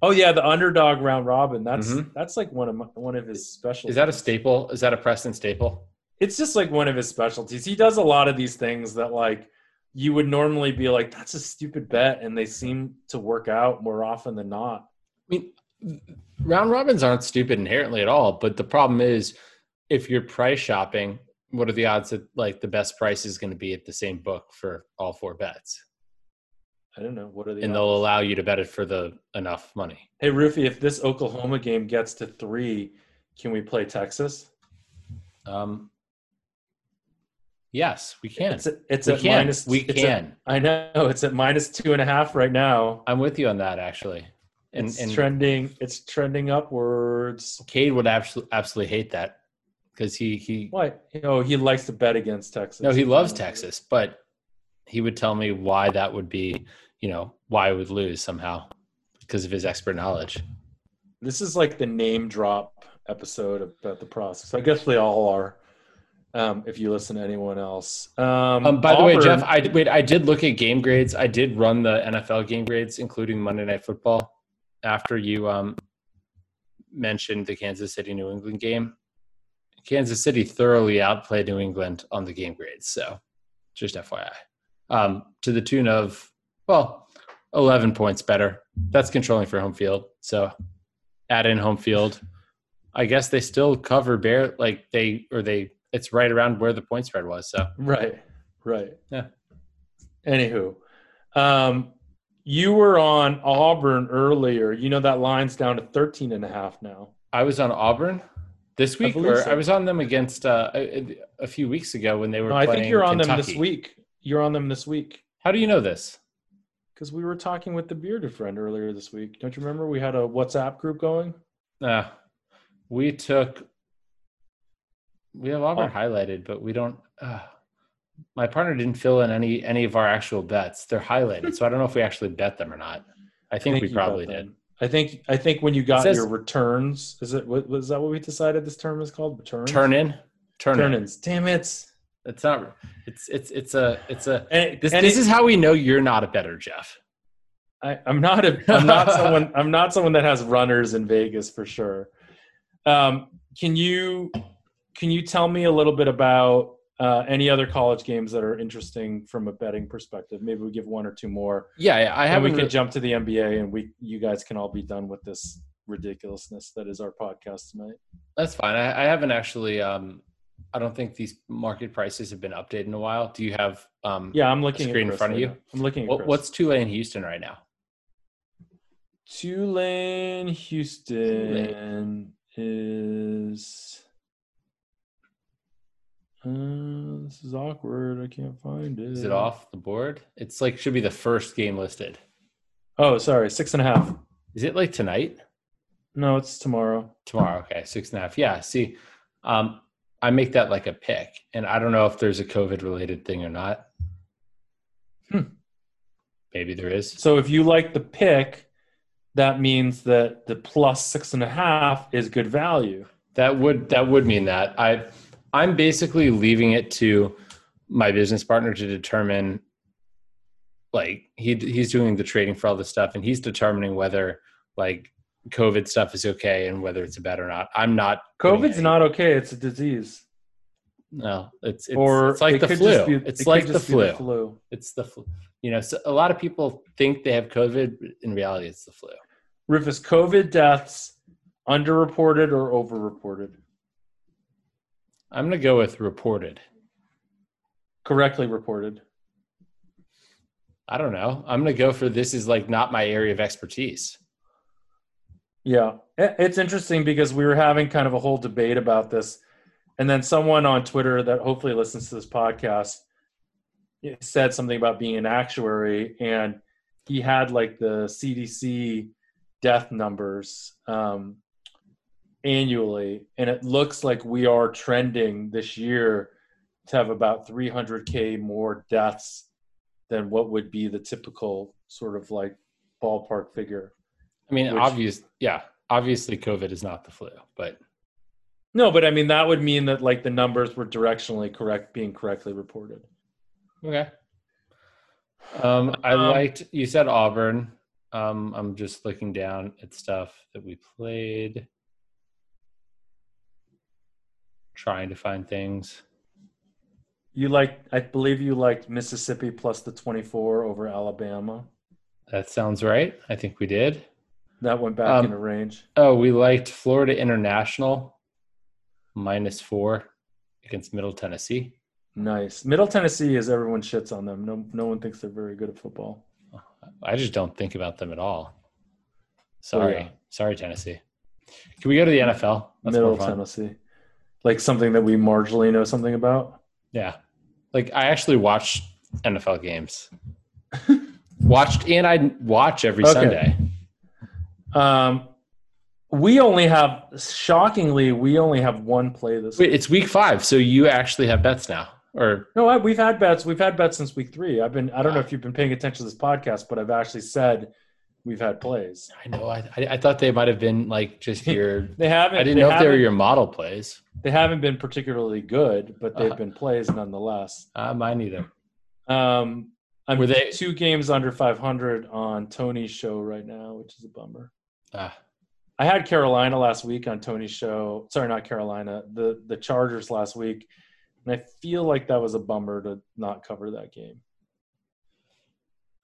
oh yeah, the underdog round robin. That's that's like one of his specialties. Is that a staple? Is that a Preston staple? It's just like one of his specialties. He does a lot of these things that like you would normally be like, that's a stupid bet, and they seem to work out more often than not. I mean, round robins aren't stupid inherently at all, but the problem is if you're price shopping, what are the odds that like the best price is going to be at the same book for all four bets? I don't know. What are the odds? They'll allow you to bet it for the enough money. Hey, Rufy, if this Oklahoma game gets to 3, can we play Texas? Yes, we can. I know. It's at -2.5 right now. I'm with you on that, actually. And it's trending. It's trending upwards. Cade would absolutely hate that because he. What? He likes to bet against Texas. No, he loves Texas, but he would tell me why that would be. Why I would lose somehow because of his expert knowledge. This is like the name drop episode about the process. I guess they all are. If you listen to anyone else. By the way, Jeff, I did look at game grades. I did run the NFL game grades, including Monday Night Football, after you mentioned the Kansas City New England game. Kansas City thoroughly outplayed New England on the game grades. So just FYI, to the tune of, 11 points better. That's controlling for home field. So add in home field. I guess they still cover bare, like it's right around where the point spread was. So right. Yeah. Anywho, you were on Auburn earlier. You know that line's down to 13.5 now. I was on Auburn this week, I was on them against a few weeks ago when they were playing. I think you're on Kentucky. Them this week. You're on them this week. How do you know this? Because we were talking with the bearded friend earlier this week. Don't you remember we had a WhatsApp group going? We have Auburn highlighted, but we don't. My partner didn't fill in any of our actual bets. They're highlighted, so I don't know if we actually bet them or not. I think we probably did. I think when you got your returns, was that what we decided this term is called? Returns? Turn-ins. Damn it! It's not. It's a. This is how we know you're not a better Jeff. I'm not someone that has runners in Vegas for sure. Can you tell me a little bit about any other college games that are interesting from a betting perspective? Maybe we give one or two more. Yeah, I have. We can jump to the NBA, and you guys can all be done with this ridiculousness that is our podcast tonight. That's fine. I haven't actually. I don't think these market prices have been updated in a while. Do you have? I'm looking screen at Chris in front of you. I'm looking at what's Tulane Houston right now. Tulane Houston is. This is awkward. I can't find it. Is it off the board? It's like should be the first game listed. Oh, sorry, 6.5. Is it like tonight? No, it's tomorrow. Tomorrow, okay, 6.5. Yeah, see, I make that like a pick, and I don't know if there's a COVID-related thing or not. Maybe there is. So if you like the pick, that means that the plus 6.5 is good value. That would mean that I'm basically leaving it to my business partner to determine, like he's doing the trading for all this stuff, and he's determining whether like COVID stuff is okay and whether it's a bet or not. I'm not. COVID's not okay. It's a disease. No, it's like the flu. It's like the flu. It's the flu. You know, so a lot of people think they have COVID, but in reality, it's the flu. Rufus, COVID deaths underreported or overreported? I'm going to go with reported. Correctly reported. I don't know. I'm going to go for this is like not my area of expertise. Yeah. It's interesting because we were having kind of a whole debate about this. And then someone on Twitter that hopefully listens to this podcast said something about being an actuary. And he had like the CDC death numbers annually. And it looks like we are trending this year to have about 300K more deaths than what would be the typical sort of like ballpark figure. I mean, obviously COVID is not the flu, but. No, but I mean, that would mean that like the numbers were directionally correct, being correctly reported. Okay. I liked, you said Auburn. I'm just looking down at stuff that we played. Trying to find things. I believe you liked Mississippi plus the 24 over Alabama. That sounds right. I think we did. That went back into range. Oh, we liked Florida International -4 against Middle Tennessee. Nice. Middle Tennessee is everyone shits on them. No one thinks they're very good at football. I just don't think about them at all. Sorry. Oh, yeah. Sorry, Tennessee. Can we go to the NFL? That's Middle Tennessee. Like something that we marginally know something about? Yeah. Like, I actually watch NFL games. I watch every Sunday. We only have one play this week. It's week 5, so you actually have bets now. Or no, we've had bets. We've had bets since week 3. I don't know if you've been paying attention to this podcast, but I've actually said we've had plays. I know. I thought they might have been like just your – they haven't. I didn't know if they were your model plays. They haven't been particularly good, but they've been plays nonetheless. Mine either. I'm two games under 500 on Tony's show right now, which is a bummer. I had Carolina last week on Tony's show. Sorry, not Carolina. The Chargers last week, and I feel like that was a bummer to not cover that game.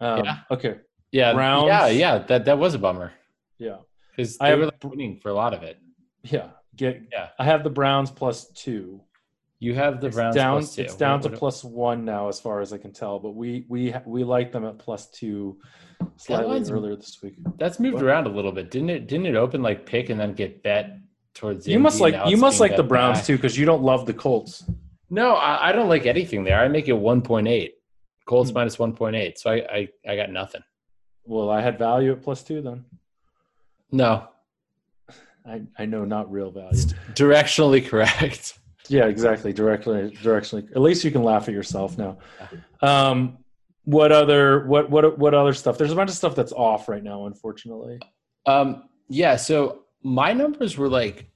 Yeah. Okay. Yeah. Browns. Yeah. That was a bummer. Yeah. Because I were like winning for a lot of it. Yeah. I have the Browns +2. You have the Browns +2. It's down to +1 now, as far as I can tell. But we like them at +2 slightly earlier this week. That's moved around a little bit, didn't it? Didn't it open like pick and then get bet towards the end? You must like the Browns too, because you don't love the Colts. No, I don't like anything there. I make it 1.8. Colts minus 1.8. So I got nothing. Well, I had value at +2 then. No. I know, not real value. It's directionally correct. Yeah, exactly. Directionally. At least you can laugh at yourself now. What other stuff? There's a bunch of stuff that's off right now, unfortunately. Yeah. So my numbers were like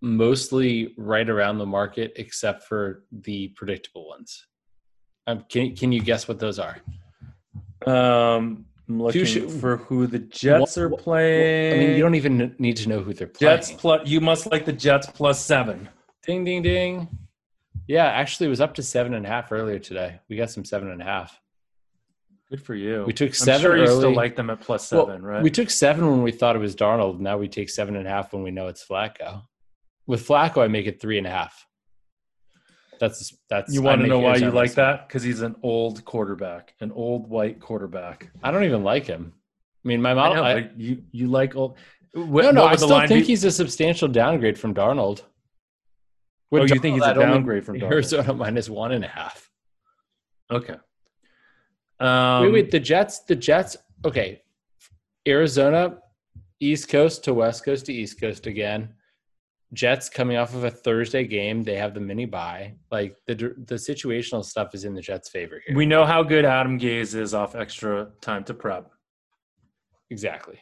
mostly right around the market, except for the predictable ones. Can you guess what those are? I'm looking for who the Jets are playing. I mean, you don't even need to know who they're playing. You must like the Jets +7. Ding, ding, ding. Yeah, actually, it was up to 7.5 earlier today. We got some 7.5. Good for you. We took 7 early. I'm sure you still like them at +7, right? We took 7 when we thought it was Darnold. Now we take 7.5 when we know it's Flacco. With Flacco, I make it 3.5. You want to know why you like that? Because he's an old quarterback, an old white quarterback. I don't even like him. I mean, my model. I know, you like old. No, I still think he's a substantial downgrade from Darnold. With you think he's a downgrade from Darnold? Arizona minus 1.5. Okay. Wait. The Jets. Okay. Arizona, East Coast to West Coast to East Coast again. Jets coming off of a Thursday game. They have the mini bye. Like the situational stuff is in the Jets' favor here. We know how good Adam Gase is off extra time to prep. Exactly.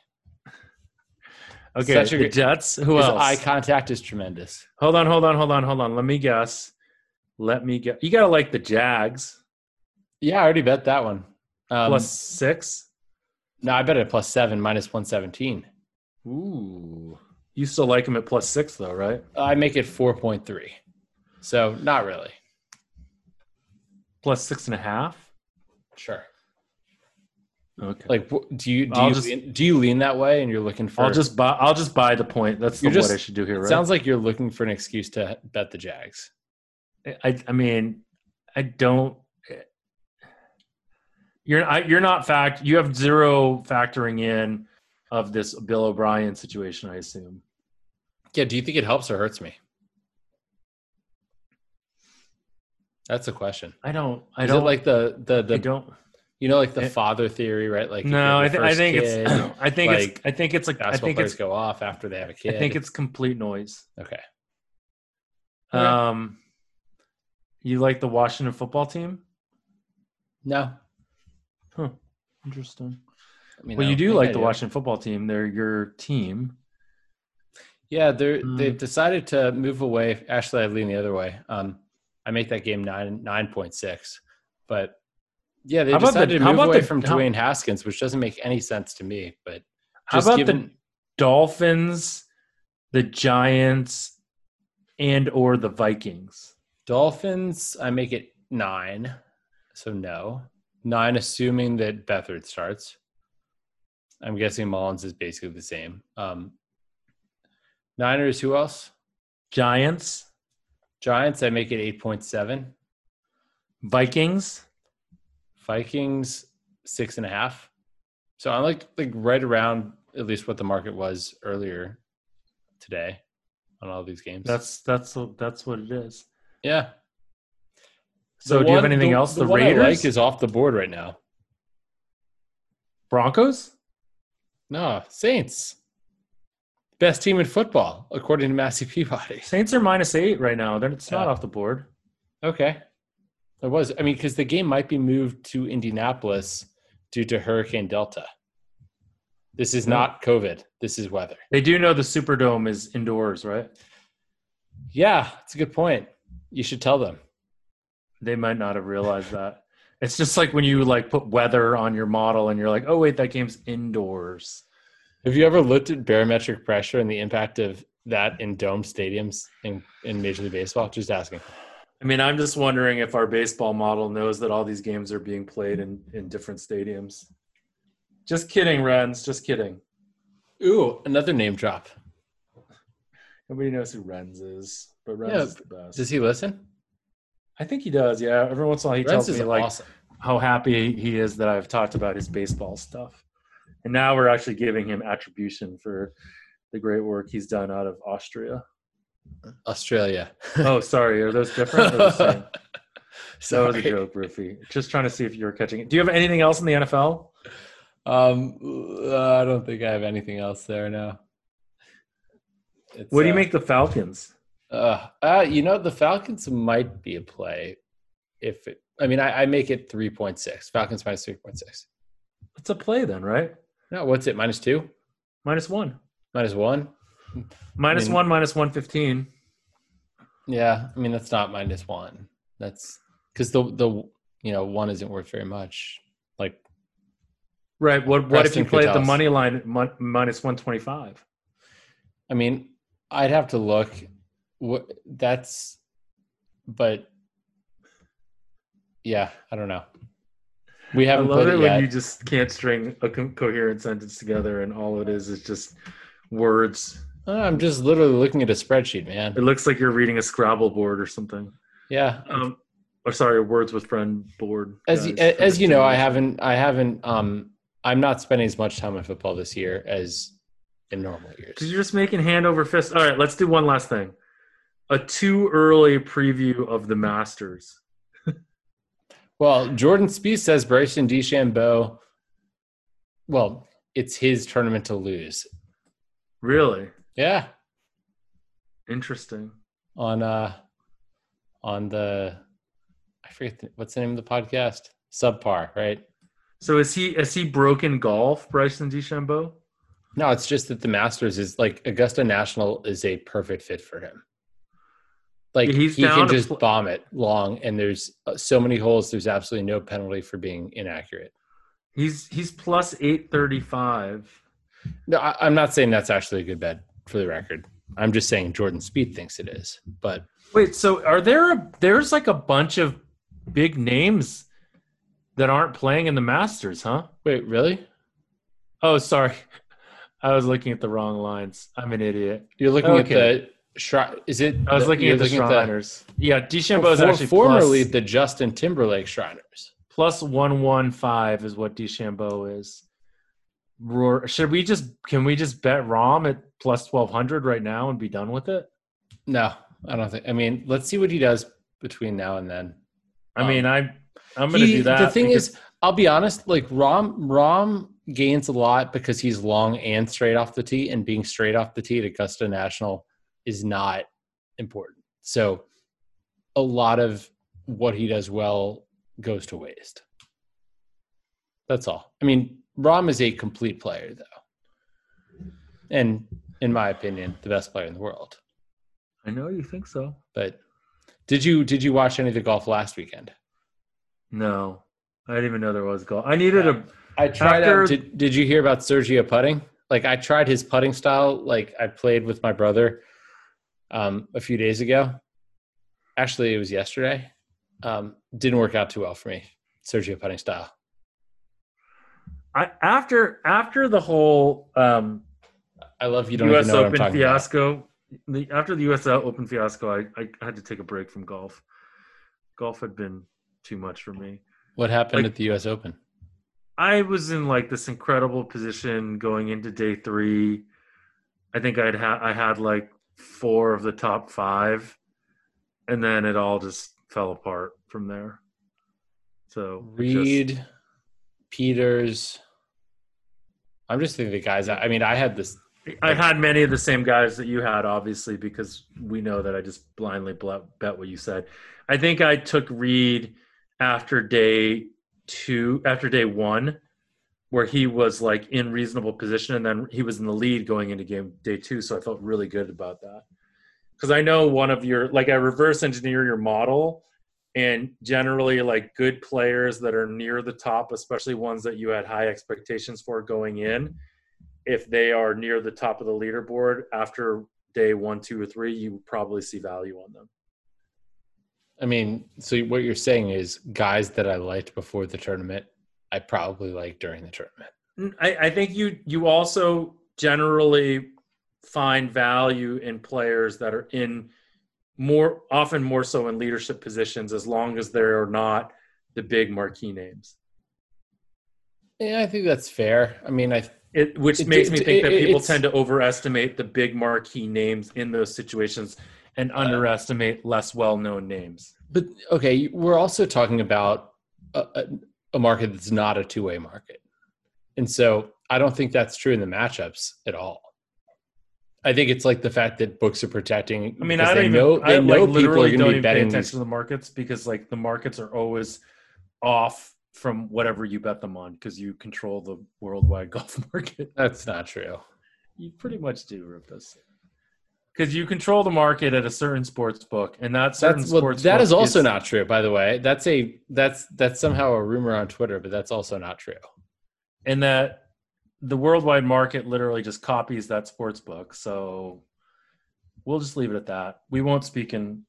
Okay, the Jets. Who else? His eye contact is tremendous. Hold on. Let me guess. You gotta like the Jags. Yeah, I already bet that one. +6. No, I bet it at +7, -117. Ooh. You still like him at +6, though, right? I make it 4.3. So not really. plus 6.5. Sure. Okay. Like, do you lean that way, and you're looking for? I'll just buy the point. That's what I should do here. Right? It sounds like you're looking for an excuse to bet the Jags. I mean, I don't. You're not. You have zero factoring in of this Bill O'Brien situation, I assume. Yeah. Do you think it helps or hurts me? That's a question. I don't. Is it like the. I don't. You know, like the father theory, right? Like, no, I think it's go off after they have a kid. I think it's complete noise. Okay. You like the Washington football team? No. Huh. Interesting. I mean, well, you do like the Washington football team. They're your team. Yeah, they've decided to move away. Actually, I lean the other way. I make that game 9.6, but. Yeah, they decided to move away from Dwayne Haskins, which doesn't make any sense to me. But how about the Dolphins, the Giants, and or the Vikings? Dolphins, I make it 9, so no. 9, assuming that Beathard starts. I'm guessing Mullins is basically the same. Niners, who else? Giants, I make it 8.7. Vikings 6.5. So I'm like right around at least what the market was earlier today on all these games. That's what it is. Yeah. So do you have anything else? The Raiders I like is off the board right now. Broncos? No, Saints. Best team in football, according to Massey Peabody. Saints are -8 right now. It's not off the board. Okay. It was. I mean, because the game might be moved to Indianapolis due to Hurricane Delta. This is not COVID. This is weather. They do know the Superdome is indoors, right? Yeah, it's a good point. You should tell them. They might not have realized that. It's just like when you put weather on your model and you're like, oh, wait, that game's indoors. Have you ever looked at barometric pressure and the impact of that in dome stadiums in Major League Baseball? Just asking. I mean, I'm just wondering if our baseball model knows that all these games are being played in different stadiums. Just kidding, Renz. Just kidding. Ooh, another name drop. Nobody knows who Renz is, but Renz is the best. Does he listen? I think he does, yeah. Every once in a while he tells me awesome. How happy he is that I've talked about his baseball stuff. And now we're actually giving him attribution for the great work he's done out of Australia. Oh, sorry. Are those different? Or the same? That was a joke, Rufy. Just trying to see if you were catching it. Do you have anything else in the NFL? I don't think I have anything else there. No. What do you make the Falcons? The Falcons might be a play. I make it 3.6. Falcons minus 3.6. It's a play then, right? No, what's it? Minus 2? Minus 1. Minus 1. -1, -115. Yeah, I mean that's not -1. That's because the 1 isn't worth very much. Like, right? What if you played the money line at -125? I mean, I'd have to look. I don't know. We haven't. I love it when you just can't string a coherent sentence together, and all it is just words. I'm just literally looking at a spreadsheet, man. It looks like you're reading a Scrabble board or something. Yeah. A Words with Friend board. As you know, I haven't. I'm not spending as much time on football this year as in normal years. Because you're just making hand over fist. All right, let's do one last thing. A too early preview of the Masters. Well, Jordan Spieth says Bryson DeChambeau. Well, it's his tournament to lose. Really? Yeah. Interesting. I forget what's the name of the podcast? Subpar, right? So has he broken golf, Bryson DeChambeau? No, it's just that the Masters is like Augusta National is a perfect fit for him. Like he can just bomb it long, and there's so many holes. There's absolutely no penalty for being inaccurate. He's plus 835. No, I'm not saying that's actually a good bet for the record. I'm just saying Jordan Spieth thinks it is. But wait, so there's like a bunch of big names that aren't playing in the Masters, huh? Wait, really? Oh, sorry. I was looking at the wrong lines. I'm an idiot. You're looking at the Is it? I was looking at the Shriners. Yeah, DeChambeau is actually formerly the Justin Timberlake Shriners. Plus 115 is what DeChambeau is. Should we just? Can we just bet Rom at plus 1200 right now and be done with it? No, I don't think. I mean, let's see what he does between now and then. I mean, I'm going to do that. The thing is, I'll be honest. Like Rom gains a lot because he's long and straight off the tee, and being straight off the tee at Augusta National is not important. So, a lot of what he does well goes to waste. That's all. I mean, Rom is a complete player, though, and in my opinion, the best player in the world. I know you think so, but did you watch any of the golf last weekend? No, I didn't even know there was golf. I needed I tried out. Did you hear about Sergio putting? Like, I tried his putting style. Like, I played with my brother a few days ago. Actually, it was yesterday. Didn't work out too well for me. Sergio putting style. After the whole I love you don't US even know Open what I'm talking fiasco. About. After the US Open fiasco, I had to take a break from golf. Golf had been too much for me. What happened at the US Open? I was in this incredible position going into day three. I think I had four of the top five, and then it all just fell apart from there. So Reed, Peters. I'm just thinking the guys. I mean, I had this. I had many of the same guys that you had, obviously, because we know that I just blindly bet what you said. I think I took Reed after day one, where he was in reasonable position, and then he was in the lead going into game day two. So I felt really good about that, because I know one of your I reverse engineer your model, and generally good players that are near the top, especially ones that you had high expectations for going in. If they are near the top of the leaderboard after day one, two, or three, you probably see value on them. I mean, so what you're saying is guys that I liked before the tournament, I probably liked during the tournament. I think you also generally find value in players that are more so in leadership positions, as long as they're not the big marquee names. Yeah, I think that's fair. I mean, Which makes me think that people tend to overestimate the big marquee names in those situations and underestimate less well-known names. But, okay, we're also talking about a market that's not a two-way market. And so I don't think that's true in the matchups at all. I think it's the fact that books are protecting. I mean, I literally don't even pay attention to the markets, because the markets are always off from whatever you bet them on, because you control the worldwide golf market. That's not true. You pretty much do, Rufus. Because you control the market at a certain sports book, and that is also not true, by the way. That's somehow a rumor on Twitter, but that's also not true. And that the worldwide market literally just copies that sports book. So we'll just leave it at that. We won't speak in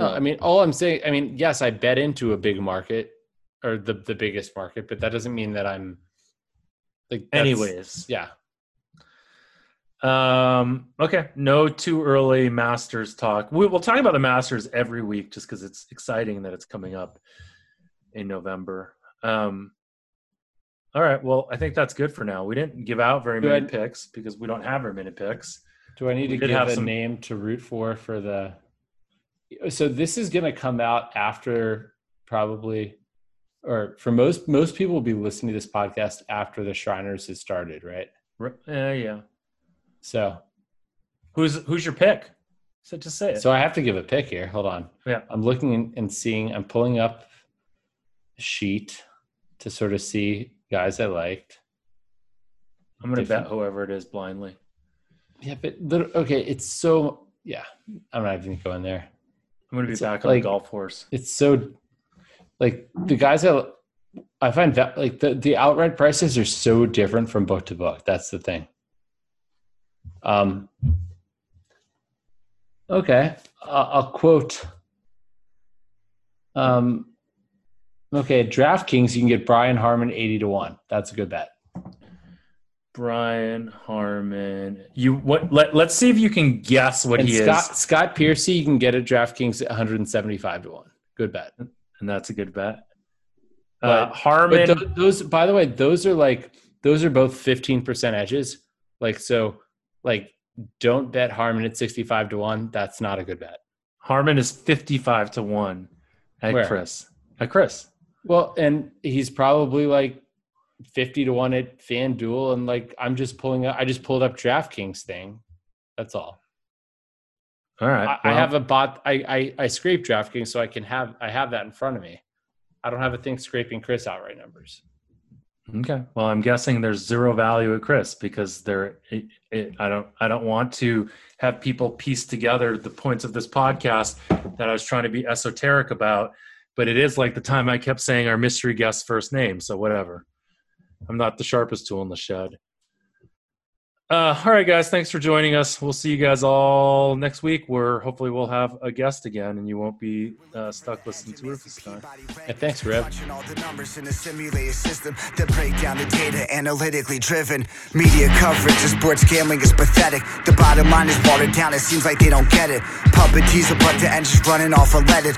all I'm saying, yes, I bet into a big market, or the biggest market, but that doesn't mean that I'm anyways. Yeah. Okay. No too early Masters talk. We'll talk about the Masters every week, just because it's exciting that it's coming up in November. All right. Well, I think that's good for now. We didn't give out very many picks because we don't have very many picks. Do I need to give a name to root for the, so this is going to come out after probably, or for most people will be listening to this podcast after the Shriners has started, right? Yeah. So who's your pick? So just say it. So I have to give a pick here. Hold on. Yeah. I'm looking and seeing, I'm pulling up a sheet to sort of see guys I liked. I'm going to bet whoever it is blindly. Yeah, but I'm not even going there. I'm going to be back on the golf horse. It's so... the guys I find that the outright prices are so different from book to book. That's the thing. Okay, I'll quote Okay, at DraftKings, you can get Brian Harman 80-1. That's a good bet. Brian Harman. Let's see if you can guess what he is. Scott Piercy, you can get at DraftKings at 175-1. Good bet. And that's a good bet. But Harman. But those, by the way, those are both 15% edges. Don't bet Harman at 65-1. That's not a good bet. Harman is 55-1 at CRIS. At CRIS. Well, and he's probably 50-1 at FanDuel, and I just pulled up DraftKings thing. That's all. All right. I have a bot. I scraped DraftKings, so I have that in front of me. I don't have a thing scraping CRIS outright numbers. Okay. Well, I'm guessing there's zero value at CRIS because I don't want to have people piece together the points of this podcast that I was trying to be esoteric about, but it is like the time I kept saying our mystery guest first name. So whatever. I'm not the sharpest tool in the shed. All right, guys. Thanks for joining us. We'll see you guys all next week, where hopefully we'll have a guest again, and you won't be stuck listening to Rufus time. Hey, thanks, Rev. Watching all the numbers in a simulated system that break down the data analytically driven. Media coverage of sports gambling is pathetic. The bottom line is watered down. It seems like they don't get it. Puppeteers are but the engines running off unleaded.